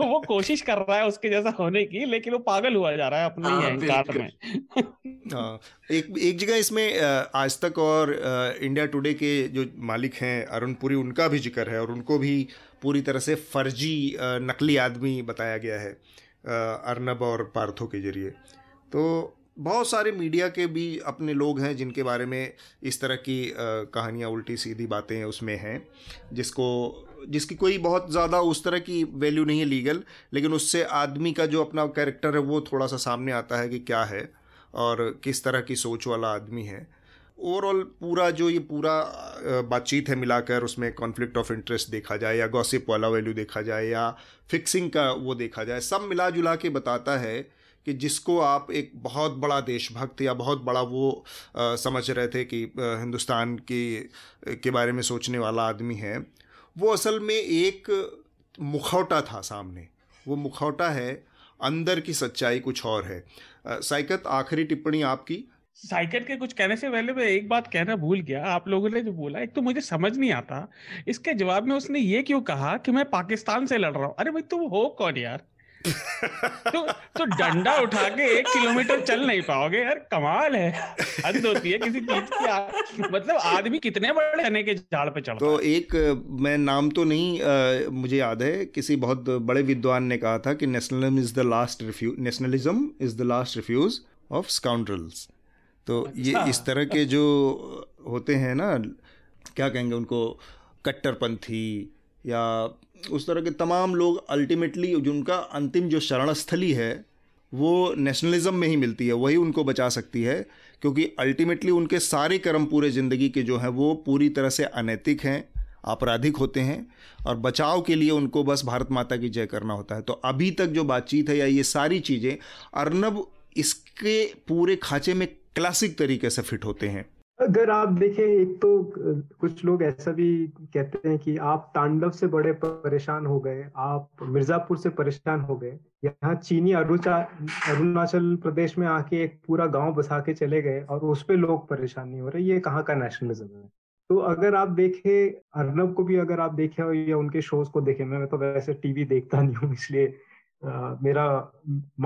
वो कोशिश कर रहा है उसके जैसा होने की, लेकिन वो पागल हुआ जा रहा है अपने अहंकार में। आ, एक एक जगह इसमें आज तक और इंडिया टुडे के जो मालिक हैं अरुण पुरी, उनका भी जिक्र है, और उनको भी पूरी तरह से फर्जी नकली आदमी बताया गया है अर्नब और पार्थो के जरिए। तो बहुत सारे मीडिया के भी अपने लोग हैं जिनके बारे में इस तरह की कहानियाँ, उल्टी सीधी बातें उसमें हैं, जिसको जिसकी कोई बहुत ज़्यादा उस तरह की वैल्यू नहीं है लीगल, लेकिन उससे आदमी का जो अपना कैरेक्टर है वो थोड़ा सा सामने आता है कि क्या है और किस तरह की सोच वाला आदमी है। ओवरऑल पूरा जो ये पूरा बातचीत है मिलाकर, उसमें कॉन्फ्लिक्ट ऑफ इंटरेस्ट देखा जाए या गॉसिप वाला वैल्यू देखा जाए या फिक्सिंग का वो देखा जाए, सब मिला जुला के बताता है कि जिसको आप एक बहुत बड़ा देशभक्त या बहुत बड़ा वो आ, समझ रहे थे कि आ, हिंदुस्तान की के बारे में सोचने वाला आदमी है, वो असल में एक मुखौटा था सामने। वो मुखौटा है, अंदर की सच्चाई कुछ और है। साइकत, आखिरी टिप्पणी आपकी। साइकत के कुछ कहने से पहले मैं एक बात कहना भूल गया। आप लोगों ने जो बोला, एक तो मुझे समझ नहीं आता इसके जवाब में उसने ये क्यों कहा कि मैं पाकिस्तान से लड़ रहा हूँ। अरे भाई, तुम हो कौन यार? तो तो डंडा उठा के एक किलोमीटर चल नहीं पाओगे यार, कमाल है। हद होती है किसी चीज की। आ, मतलब आदमी कितने बड़े होने के झाड़ पे चढ़ता है। तो एक, मैं नाम तो नहीं, आ, मुझे याद है किसी बहुत बड़े विद्वान ने कहा था कि nationalism is the last refuge nationalism is the last refuge of scoundrels. तो अच्छा। ये इस तरह के जो होते हैं ना, क्या कहेंगे उनको, कट्टरपंथी या उस तरह के तमाम लोग, अल्टीमेटली जिनका अंतिम जो शरणस्थली है वो नेशनलिज्म में ही मिलती है, वही उनको बचा सकती है, क्योंकि अल्टीमेटली उनके सारे कर्म पूरे ज़िंदगी के जो हैं वो पूरी तरह से अनैतिक हैं, आपराधिक होते हैं, और बचाव के लिए उनको बस भारत माता की जय करना होता है। तो अभी तक जो बातचीत है या ये सारी चीज़ें, अर्नब इसके पूरे खाँचे में क्लासिक तरीके से फिट होते हैं। अगर आप देखें, एक तो कुछ लोग ऐसा भी कहते हैं कि आप तांडव से बड़े परेशान हो गए, आप मिर्जापुर से परेशान हो गए, यहाँ चीनी अरुणाचल प्रदेश में आके एक पूरा गांव बसा के चले गए और उस पे लोग परेशान नहीं हो रहे, ये कहाँ का नेशनलिज्म है? तो अगर आप देखें, अर्नब को भी अगर आप देखें या उनके शोज को देखें, मैं तो वैसे टीवी देखता नहीं हूँ, इसलिए आ, मेरा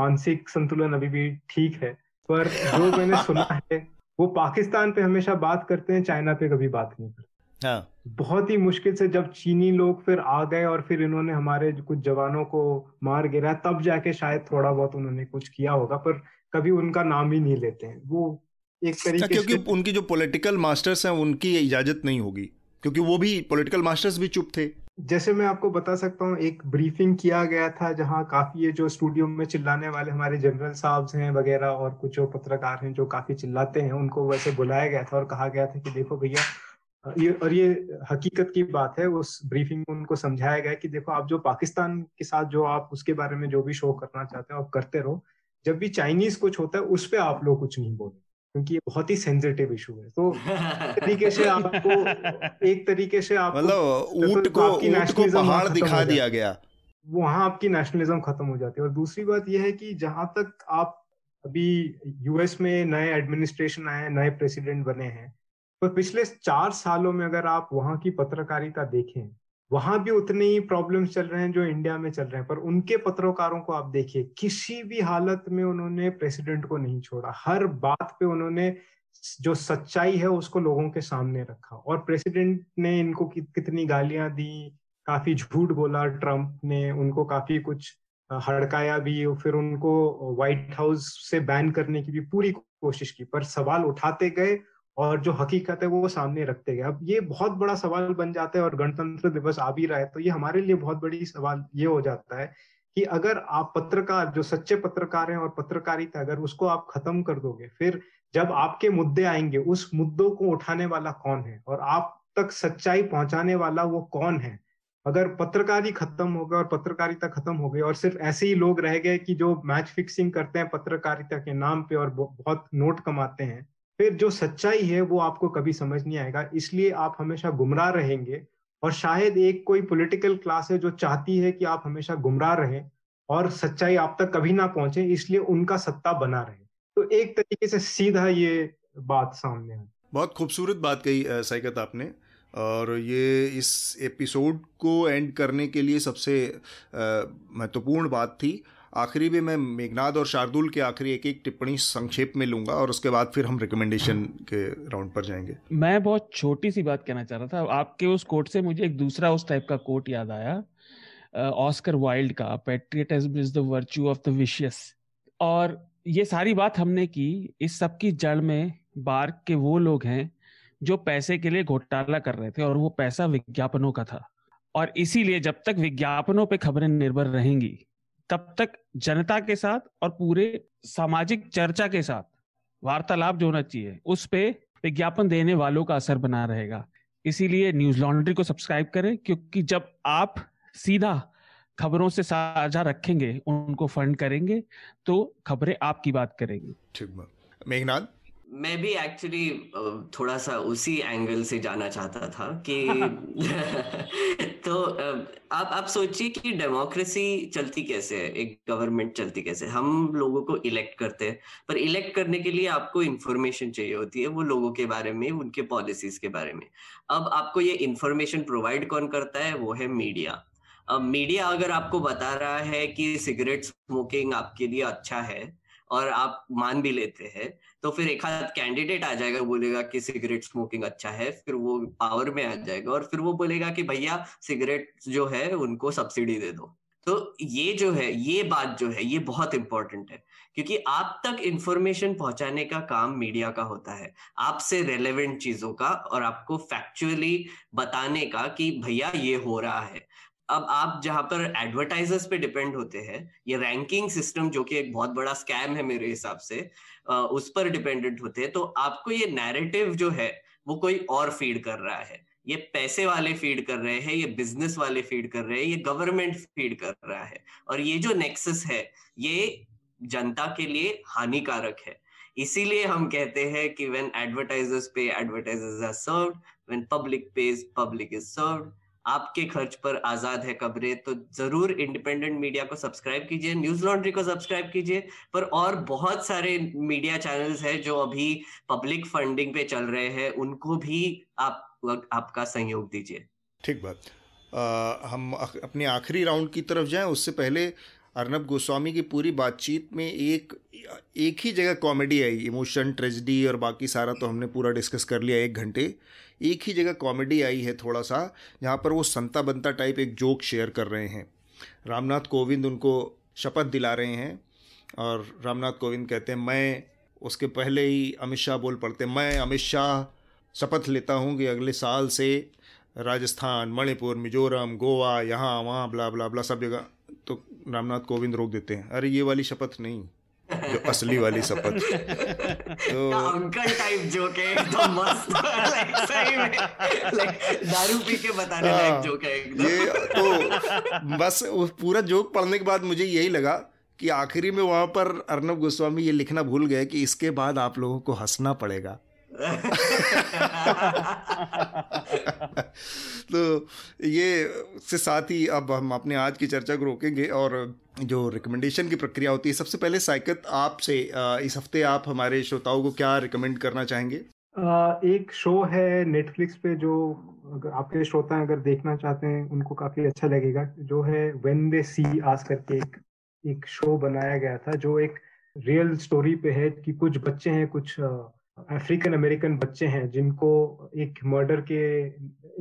मानसिक संतुलन अभी भी ठीक है, पर जो मैंने सुना है, वो पाकिस्तान पे हमेशा बात करते हैं, चाइना पे कभी बात नहीं करते। हाँ। बहुत ही मुश्किल से जब चीनी लोग फिर आ गए और फिर इन्होंने हमारे कुछ जवानों को मार गिराया, तब जाके शायद थोड़ा बहुत उन्होंने कुछ किया होगा, पर कभी उनका नाम ही नहीं लेते हैं वो एक तरीके से, क्योंकि उनकी जो पॉलिटिकल मास्टर्स हैं उनकी इजाजत नहीं होगी, क्योंकि वो भी पॉलिटिकल मास्टर्स भी चुप थे। जैसे मैं आपको बता सकता हूँ, एक ब्रीफिंग किया गया था जहाँ काफी ये जो स्टूडियो में चिल्लाने वाले हमारे जनरल साहब हैं वगैरह और कुछ जो पत्रकार हैं जो काफी चिल्लाते हैं, उनको वैसे बुलाया गया था और कहा गया था कि देखो भैया, ये और ये हकीकत की बात है, उस ब्रीफिंग में उनको समझाया गया कि देखो, आप जो पाकिस्तान के साथ जो आप उसके बारे में जो भी शो करना चाहते हो आप करते रहो, जब भी चाइनीज कुछ होता है उस पर आप लोग कुछ नहीं बोले, क्योंकि ये बहुत ही सेंसिटिव इशू है। तो तरीके से आपको एक तरीके से आप मतलब ऊंट को ऊंट को पहाड़ दिखा दिया गया, वहां आपकी नेशनलिज्म खत्म हो जाती है। और दूसरी बात यह है कि जहां तक आप अभी यूएस में नए एडमिनिस्ट्रेशन आए, नए प्रेसिडेंट बने हैं, पर पिछले चार सालों में अगर आप वहां की पत्रकारिता देखें, वहां भी उतने ही प्रॉब्लम्स चल रहे हैं जो इंडिया में चल रहे हैं, पर उनके पत्रकारों को आप देखिए, किसी भी हालत में उन्होंने प्रेसिडेंट को नहीं छोड़ा, हर बात पे उन्होंने जो सच्चाई है उसको लोगों के सामने रखा। और प्रेसिडेंट ने इनको कि, कितनी गालियां दी, काफी झूठ बोला ट्रंप ने, उनको काफी कुछ हड़काया भी और फिर उनको व्हाइट हाउस से बैन करने की भी पूरी कोशिश की, पर सवाल उठाते गए और जो हकीकत है वो सामने रखते गए। अब ये बहुत बड़ा सवाल बन जाता है और गणतंत्र दिवस आ भी रहा है तो ये हमारे लिए बहुत बड़ी सवाल ये हो जाता है कि अगर आप पत्रकार, जो सच्चे पत्रकार हैं और पत्रकारिता, अगर उसको आप खत्म कर दोगे, फिर जब आपके मुद्दे आएंगे उस मुद्दों को उठाने वाला कौन है और आप तक सच्चाई पहुंचाने वाला वो कौन है। अगर पत्रकारी खत्म हो गए और पत्रकारिता खत्म हो गई और सिर्फ ऐसे ही लोग रह गए कि जो मैच फिक्सिंग करते हैं पत्रकारिता के नाम पे और बहुत नोट कमाते हैं, फिर जो सच्चाई है वो आपको कभी समझ नहीं आएगा। इसलिए आप हमेशा गुमराह रहेंगे और शायद एक कोई पॉलिटिकल क्लास है जो चाहती है कि आप हमेशा गुमराह रहें और सच्चाई आप तक कभी ना पहुंचे, इसलिए उनका सत्ता बना रहे। तो एक तरीके से सीधा ये बात सामने है। बहुत खूबसूरत बात कही साइकत आपने, और ये इस एपिसोड को एंड करने के लिए सबसे महत्वपूर्ण बात थी। आखिरी में मैं मेघनाथ और शार्दुल के आखिरी एक एक टिप्पणी संक्षेप में लूंगा और उसके बाद फिर हम रिकमेंडेशन के राउंड पर जाएंगे। मैं बहुत छोटी सी बात कहना चाह रहा था। आपके उस कोट से मुझे एक दूसरा उस टाइप का कोट याद आया, ऑस्कर वाइल्ड का, patriotism is the virtue of the vicious. और ये सारी बात हमने की, इस सब की जड़ में बार्क के वो लोग हैं जो पैसे के लिए घोटाला कर रहे थे और वो पैसा विज्ञापनों का था। और इसीलिए जब तक विज्ञापनों पे खबरें निर्भर रहेंगी तब तक जनता के साथ और पूरे सामाजिक चर्चा के साथ वार्तालाप जो होना चाहिए उस पे विज्ञापन देने वालों का असर बना रहेगा। इसीलिए न्यूज़ लॉन्ड्री को सब्सक्राइब करें, क्योंकि जब आप सीधा खबरों से साझा रखेंगे, उनको फंड करेंगे, तो खबरें आपकी बात करेंगी। ठीक बात। मेघनाथ, मैं भी एक्चुअली थोड़ा सा उसी एंगल से जाना चाहता था कि तो आप आप सोचिए कि डेमोक्रेसी चलती कैसे है, एक गवर्नमेंट चलती कैसे। हम लोगों को इलेक्ट करते हैं, पर इलेक्ट करने के लिए आपको इन्फॉर्मेशन चाहिए होती है वो लोगों के बारे में, उनके पॉलिसीज के बारे में। अब आपको ये इन्फॉर्मेशन प्रोवाइड कौन करता है, वो है मीडिया। अब मीडिया अगर आपको बता रहा है कि सिगरेट स्मोकिंग आपके लिए अच्छा है और आप मान भी लेते हैं, तो फिर एक आध कैंडिडेट आ जाएगा, बोलेगा कि सिगरेट स्मोकिंग अच्छा है, फिर वो पावर में आ जाएगा और फिर वो बोलेगा कि भैया सिगरेट जो है उनको सब्सिडी दे दो। तो ये जो है, ये बात जो है, ये बहुत इंपॉर्टेंट है, क्योंकि आप तक इंफॉर्मेशन पहुंचाने का काम मीडिया का होता है, आपसे रेलेवेंट चीजों का, और आपको फैक्चुअली बताने का कि भैया ये हो रहा है। अब आप जहां पर एडवर्टाइजर्स पे डिपेंड होते हैं, ये रैंकिंग सिस्टम जो कि एक बहुत बड़ा स्कैम है मेरे हिसाब से, उस पर डिपेंडेंट होते हैं, तो आपको ये नैरेटिव जो है वो कोई और फीड कर रहा है। ये पैसे वाले फीड कर रहे हैं, ये बिजनेस वाले फीड कर रहे हैं, ये गवर्नमेंट फीड कर रहा है, और ये जो नेक्सस है ये जनता के लिए हानिकारक है। इसीलिए हम कहते हैं कि when advertisers pay, advertisers are served, when public pays, public is served. आपके खर्च पर आजाद है खबरें। तो जरूर इंडिपेंडेंट मीडिया को सब्सक्राइब कीजिए, न्यूज़ लॉन्ड्री को सब्सक्राइब कीजिए, पर और बहुत सारे मीडिया चैनल्स हैं जो अभी पब्लिक फंडिंग पे चल रहे हैं, उनको भी आप आपका सहयोग दीजिए। ठीक बात। आ, हम अपने आखिरी राउंड की तरफ जाएं, उससे पहले अर्नब गोस्वामी की पूरी बातचीत में एक एक ही जगह कॉमेडी आई, इमोशन, ट्रेजेडी और बाकी सारा तो हमने पूरा डिस्कस कर लिया एक घंटे, एक ही जगह कॉमेडी आई है थोड़ा सा, जहाँ पर वो संता बनता टाइप एक जोक शेयर कर रहे हैं। रामनाथ कोविंद उनको शपथ दिला रहे हैं और रामनाथ कोविंद कहते हैं मैं, उसके पहले ही अमित शाह बोल पड़ते, मैं अमित शाह शपथ लेता हूँ कि अगले साल से राजस्थान, मणिपुर, मिजोरम, गोवा, यहाँ वहाँ ब्ला ब्ला ब्ला सब जगह। तो रामनाथ कोविंद रोक देते हैं, अरे ये वाली शपथ नहीं, जो असली वाली शपथ। तो अंकल टाइप जोक है एकदम मस्त, लाइक सही में लाइक दारू पी के बताने लायक जोक है एकदम। ये तो बस उस पूरा जोक पढ़ने के बाद मुझे यही लगा कि आखिरी में वहां पर अर्नब गोस्वामी ये लिखना भूल गए कि इसके बाद आप लोगों को हंसना पड़ेगा। तो ये से साथ ही अब हम अपने आज की चर्चा को रोकेंगे और जो रिकमेंडेशन की प्रक्रिया होती है, सबसे पहले साइकत आपसे, इस हफ्ते आप हमारे श्रोताओं को क्या रिकमेंड करना चाहेंगे? एक शो है नेटफ्लिक्स पे जो अगर आपके श्रोता अगर देखना चाहते हैं उनको काफी अच्छा लगेगा, जो है व्हेन दे सी अस करके एक, एक शो बनाया गया था जो एक रियल स्टोरी पे है कि कुछ बच्चे हैं, कुछ अफ्रीकन अमेरिकन बच्चे हैं जिनको एक मर्डर के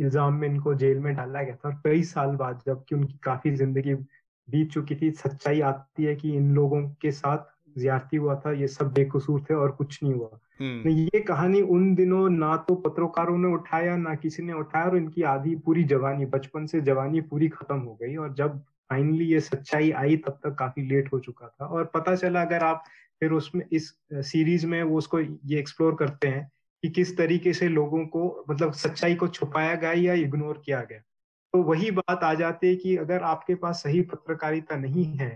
इल्जाम में इनको जेल में डाला गया था, और कई साल बाद जबकि उनकी काफी जिंदगी बीत चुकी थी, सच्चाई आती है कि इन लोगों के साथ ज्यादती हुआ था, ये सब बेकसूर थे और कुछ नहीं हुआ। ये कहानी उन दिनों ना तो पत्रकारों ने उठाया ना किसी ने उठाया, और इनकी आधी पूरी जवानी, बचपन से जवानी पूरी खत्म हो गई, और जब फाइनली ये सच्चाई आई तब तक काफी लेट हो चुका था। और पता चला, अगर आप फिर उसमें इस सीरीज में वो उसको ये एक्सप्लोर करते हैं कि किस तरीके से लोगों को, मतलब सच्चाई को छुपाया गया या इग्नोर किया गया, तो वही बात आ जाती है कि अगर आपके पास सही पत्रकारिता नहीं है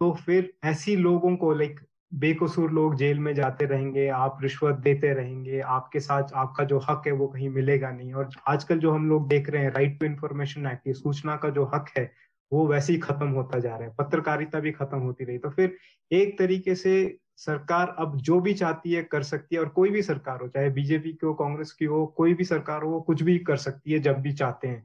तो फिर ऐसी लोगों को, लाइक बेकसूर लोग जेल में जाते रहेंगे, आप रिश्वत देते रहेंगे, आपके साथ आपका जो हक है वो कहीं मिलेगा नहीं। और आजकल जो हम लोग देख रहे हैं, राइट टू इंफॉर्मेशन एक्ट, सूचना का जो हक है वो वैसे ही खत्म होता जा रहा है, पत्रकारिता भी खत्म होती रही। तो फिर एक तरीके से सरकार अब जो भी चाहती है कर सकती है, और कोई भी सरकार हो, चाहे बीजेपी की हो, कांग्रेस की हो, कोई भी सरकार हो, वो कुछ भी कर सकती है जब भी चाहते हैं।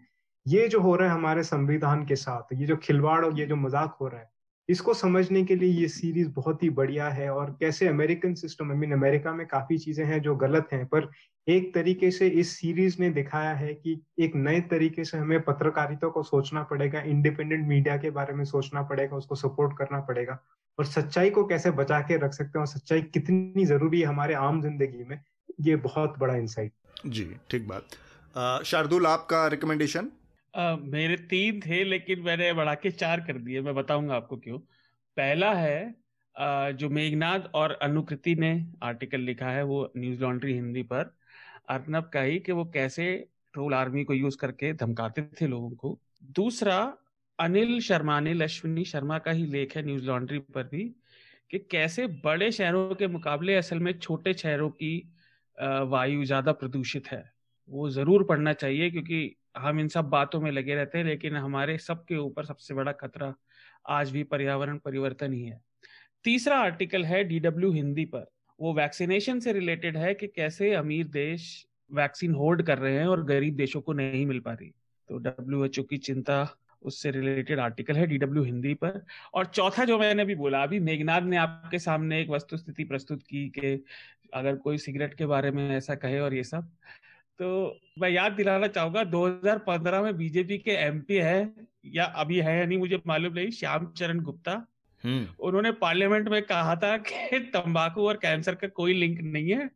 ये जो हो रहा है हमारे संविधान के साथ, ये जो खिलवाड़ और ये जो मजाक हो रहा है, इसको समझने के लिए ये सीरीज बहुत ही बढ़िया है। और कैसे American system, I mean America में काफी चीजें हैं जो गलत हैं, पर एक तरीके से इस सीरीज ने दिखाया है कि एक नए तरीके से हमें पत्रकारिता को सोचना पड़ेगा, इंडिपेंडेंट मीडिया के बारे में सोचना पड़ेगा, उसको सपोर्ट करना पड़ेगा, और सच्चाई को कैसे बचा के रख सकते हैं, और सच्चाई कितनी जरूरी है हमारे आम जिंदगी में, ये बहुत बड़ा इंसाइट। जी ठीक बात। शार्दुल, आपका रिकमेंडेशन? Uh, मेरे तीन थे लेकिन मैंने बढ़ा के चार कर दिए, मैं बताऊंगा आपको क्यों। पहला है uh, जो मेघनाथ और अनुकृति ने आर्टिकल लिखा है वो न्यूज़ लॉन्ड्री हिंदी पर, अर्नब का ही, कि वो कैसे ट्रोल आर्मी को यूज करके धमकाते थे लोगों को। दूसरा अनिल शर्मा, अनिल अश्विनी शर्मा का ही लेख है न्यूज़ लॉन्ड्री पर भी, कि कैसे बड़े शहरों के मुकाबले असल में छोटे शहरों की वायु ज्यादा प्रदूषित है। वो जरूर पढ़ना चाहिए क्योंकि हम इन सब बातों में लगे रहते हैं, लेकिन हमारे सबके ऊपर सबसे बड़ा खतरा आज भी पर्यावरण परिवर्तन ही है। तीसरा आर्टिकल है डीडब्ल्यू हिंदी पर, वो वैक्सीनेशन से रिलेटेड है कि कैसे अमीर देश वैक्सीन होल्ड कर रहे हैं और गरीब देशों को नहीं मिल पा रही, तो डब्ल्यू एच ओ की चिंता, उससे रिलेटेड आर्टिकल है डीडब्ल्यू हिंदी पर। और चौथा जो मैंने भी बोला, अभी मेघनाथ ने आपके सामने एक वस्तुस्थिति प्रस्तुत की कि अगर कोई सिगरेट के बारे में ऐसा कहे और ये सब, तो मैं याद दिलाना चाहूंगा दो हज़ार पंद्रह में बीजेपी के एमपी है या अभी है या नहीं मुझे मालूम नहीं, श्याम चरण गुप्ता, उन्होंने पार्लियामेंट में कहा था कि तंबाकू और कैंसर का कोई लिंक नहीं है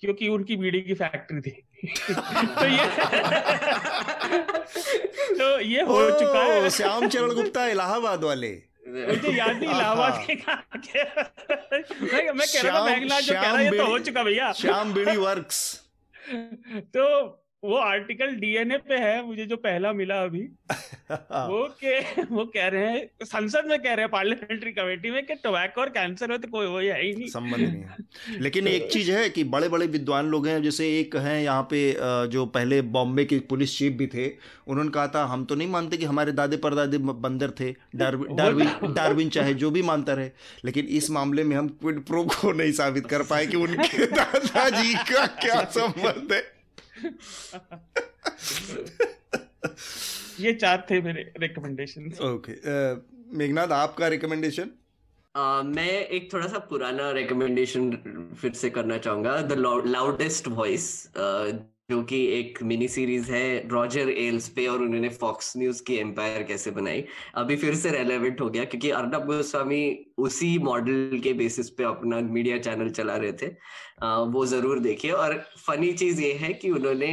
क्योंकि उनकी बीड़ी की फैक्ट्री थी। तो ये तो ये हो ओ, चुका है। श्याम चरण गुप्ता इलाहाबाद वाले, मुझे याद नहीं इलाहाबाद के कहा, मैं कह रहा था जो कह रहा है तो हो चुका भैया, श्याम बीड़ी वर्क्स। तो वो आर्टिकल डीएनए पे है, मुझे जो पहला मिला अभी, वो के वो कह रहे हैं, संसद में कह रहे हैं पार्लियामेंट्री कमेटी में, कि टोबैको और कैंसर में तो कोई वो है ही नहीं, संबंध नहीं है। लेकिन एक चीज है कि बड़े बड़े विद्वान लोग हैं, जैसे एक हैं यहाँ पे जो पहले बॉम्बे के पुलिस चीफ भी थे, उन्होंने कहा था हम तो नहीं मानते कि हमारे दादे परदादे बंदर थे, डार्विन डार्विन चाहे जो भी मानता रहे, लेकिन इस मामले में हम क्विड प्रो को नहीं साबित कर पाए कि उनके दादाजी का क्या संबंध है। ये चार थे मेरे रिकमेंडेशन। ओके मेघनाथ, आपका रिकमेंडेशन? uh, मैं एक थोड़ा सा पुराना रिकमेंडेशन फिर से करना चाहूंगा, द लाउडेस्ट वॉइस, जो कि एक मिनी सीरीज है रॉजर एल्स पे, और उन्होंने फॉक्स न्यूज की एम्पायर कैसे बनाई, अभी फिर से रेलेवेंट हो गया क्योंकि अर्नब गोस्वामी उसी मॉडल के बेसिस पे अपना मीडिया चैनल चला रहे थे। वो जरूर देखिए। और फनी चीज ये है कि उन्होंने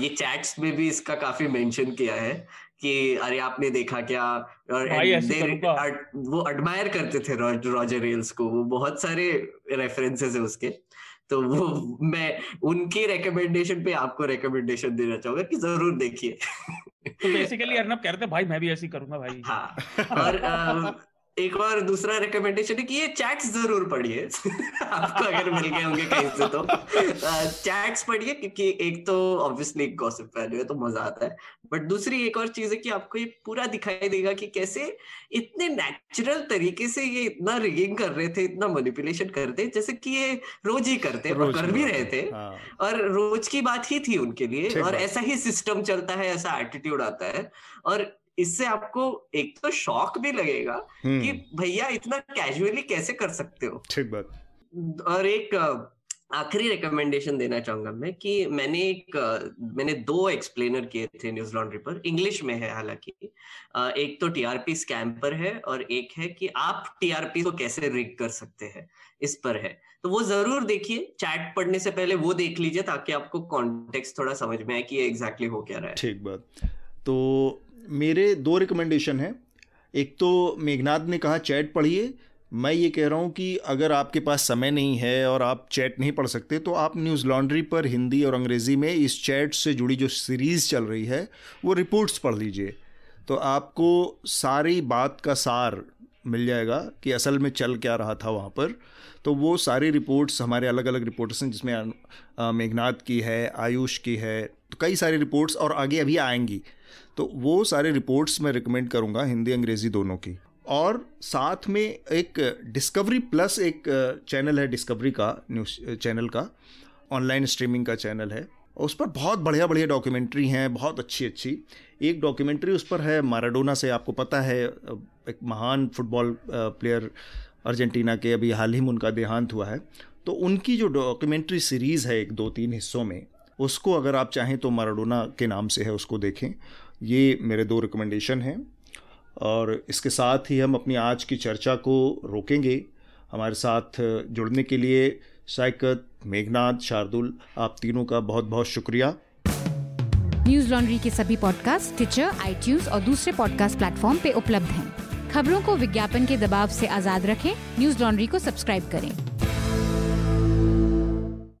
ये चैट्स में भी इसका काफी मेंशन किया है कि अरे आपने देखा क्या, और वो एडमायर करते थे रॉजर एल्स को, वो बहुत सारे रेफरेंसेस है उसके। तो वो मैं उनकी रेकमेंडेशन पे आपको रेकमेंडेशन देना चाहूंगा कि जरूर देखिए। तो बेसिकली अर्नब कह रहे थे भाई मैं भी ऐसी करूंगा भाई। हाँ। और आ, एक और दूसरा रेकमेंडेशन है कि ये चैट्स जरूर पढ़िए। आपको अगर मिल गए होंगे कहीं से तो चैट्स पढ़िए, क्योंकि एक तो ऑब्वियसली गॉसिप फैन है तो मजा आता है, बट दूसरी एक और चीज है कि आपको ये पूरा दिखाई देगा कि कैसे इतने नेचुरल तरीके से ये इतना रिगिंग कर रहे थे, इतना मैनिपुलेशन करते, जैसे कि ये रोज ही करते, रोज कर भी रहे थे। हाँ। और रोज की बात ही थी उनके लिए, और ऐसा ही सिस्टम चलता है, ऐसा एटीट्यूड आता है। और इससे आपको एक तो शॉक भी लगेगा कि भैया इतना कैजुअली कैसे कर सकते हो। ठीक बात। और एक आखिरी रिकमेंडेशन देना चाहूंगा मैं कि मैंने एक मैंने दो एक्सप्लेनर किए थे न्यूज़ लॉन्ड्री पर, इंग्लिश में है हालांकि, एक तो टीआरपी स्कैम पर है और एक है कि आप टीआरपी को कैसे रिग कर सकते हैं, इस पर है। तो वो जरूर देखिए, चैट पढ़ने से पहले वो देख लीजिए ताकि आपको कॉन्टेक्स्ट थोड़ा समझ में आए कि ये एग्जैक्टली हो क्या रहा है। ठीक बात। तो मेरे दो रिकमेंडेशन है, एक तो मेघनाथ ने कहा चैट पढ़िए, मैं ये कह रहा हूँ कि अगर आपके पास समय नहीं है और आप चैट नहीं पढ़ सकते तो आप न्यूज़ लॉन्ड्री पर हिंदी और अंग्रेज़ी में इस चैट से जुड़ी जो सीरीज़ चल रही है वो रिपोर्ट्स पढ़ लीजिए, तो आपको सारी बात का सार मिल जाएगा कि असल में चल क्या रहा था वहाँ पर। तो वो सारी रिपोर्ट्स हमारे अलग अलग रिपोर्ट्स हैं जिसमें मेघनाथ की है, आयुष की है, तो कई सारी रिपोर्ट्स और आगे अभी आएंगी, तो वो सारे रिपोर्ट्स मैं रिकमेंड करूँगा हिंदी अंग्रेज़ी दोनों की। और साथ में एक डिस्कवरी प्लस एक चैनल है डिस्कवरी का, न्यूज़ चैनल का, ऑनलाइन स्ट्रीमिंग का चैनल है, उस पर बहुत बढ़िया बढ़िया डॉक्यूमेंट्री हैं, बहुत अच्छी अच्छी। एक डॉक्यूमेंट्री उस पर है माराडोना से, आपको पता है एक महान फुटबॉल प्लेयर अर्जेंटीना के, अभी हाल ही में उनका देहांत हुआ है, तो उनकी जो डॉक्यूमेंट्री सीरीज़ है एक दो तीन हिस्सों में, उसको अगर आप चाहें तो माराडोना के नाम से है, उसको देखें। ये मेरे दो रिकमेंडेशन हैं और इसके साथ ही हम अपनी आज की चर्चा को रोकेंगे। हमारे साथ जुड़ने के लिए साइकत, मेघनाथ, शार्दुल, आप तीनों का बहुत बहुत शुक्रिया। न्यूज़ लॉन्ड्री के सभी पॉडकास्ट टिचर, आईट्यूज और दूसरे पॉडकास्ट प्लेटफॉर्म पे उपलब्ध हैं। खबरों को विज्ञापन के दबाव से आज़ाद रखें, न्यूज़ लॉन्ड्री को सब्सक्राइब करें।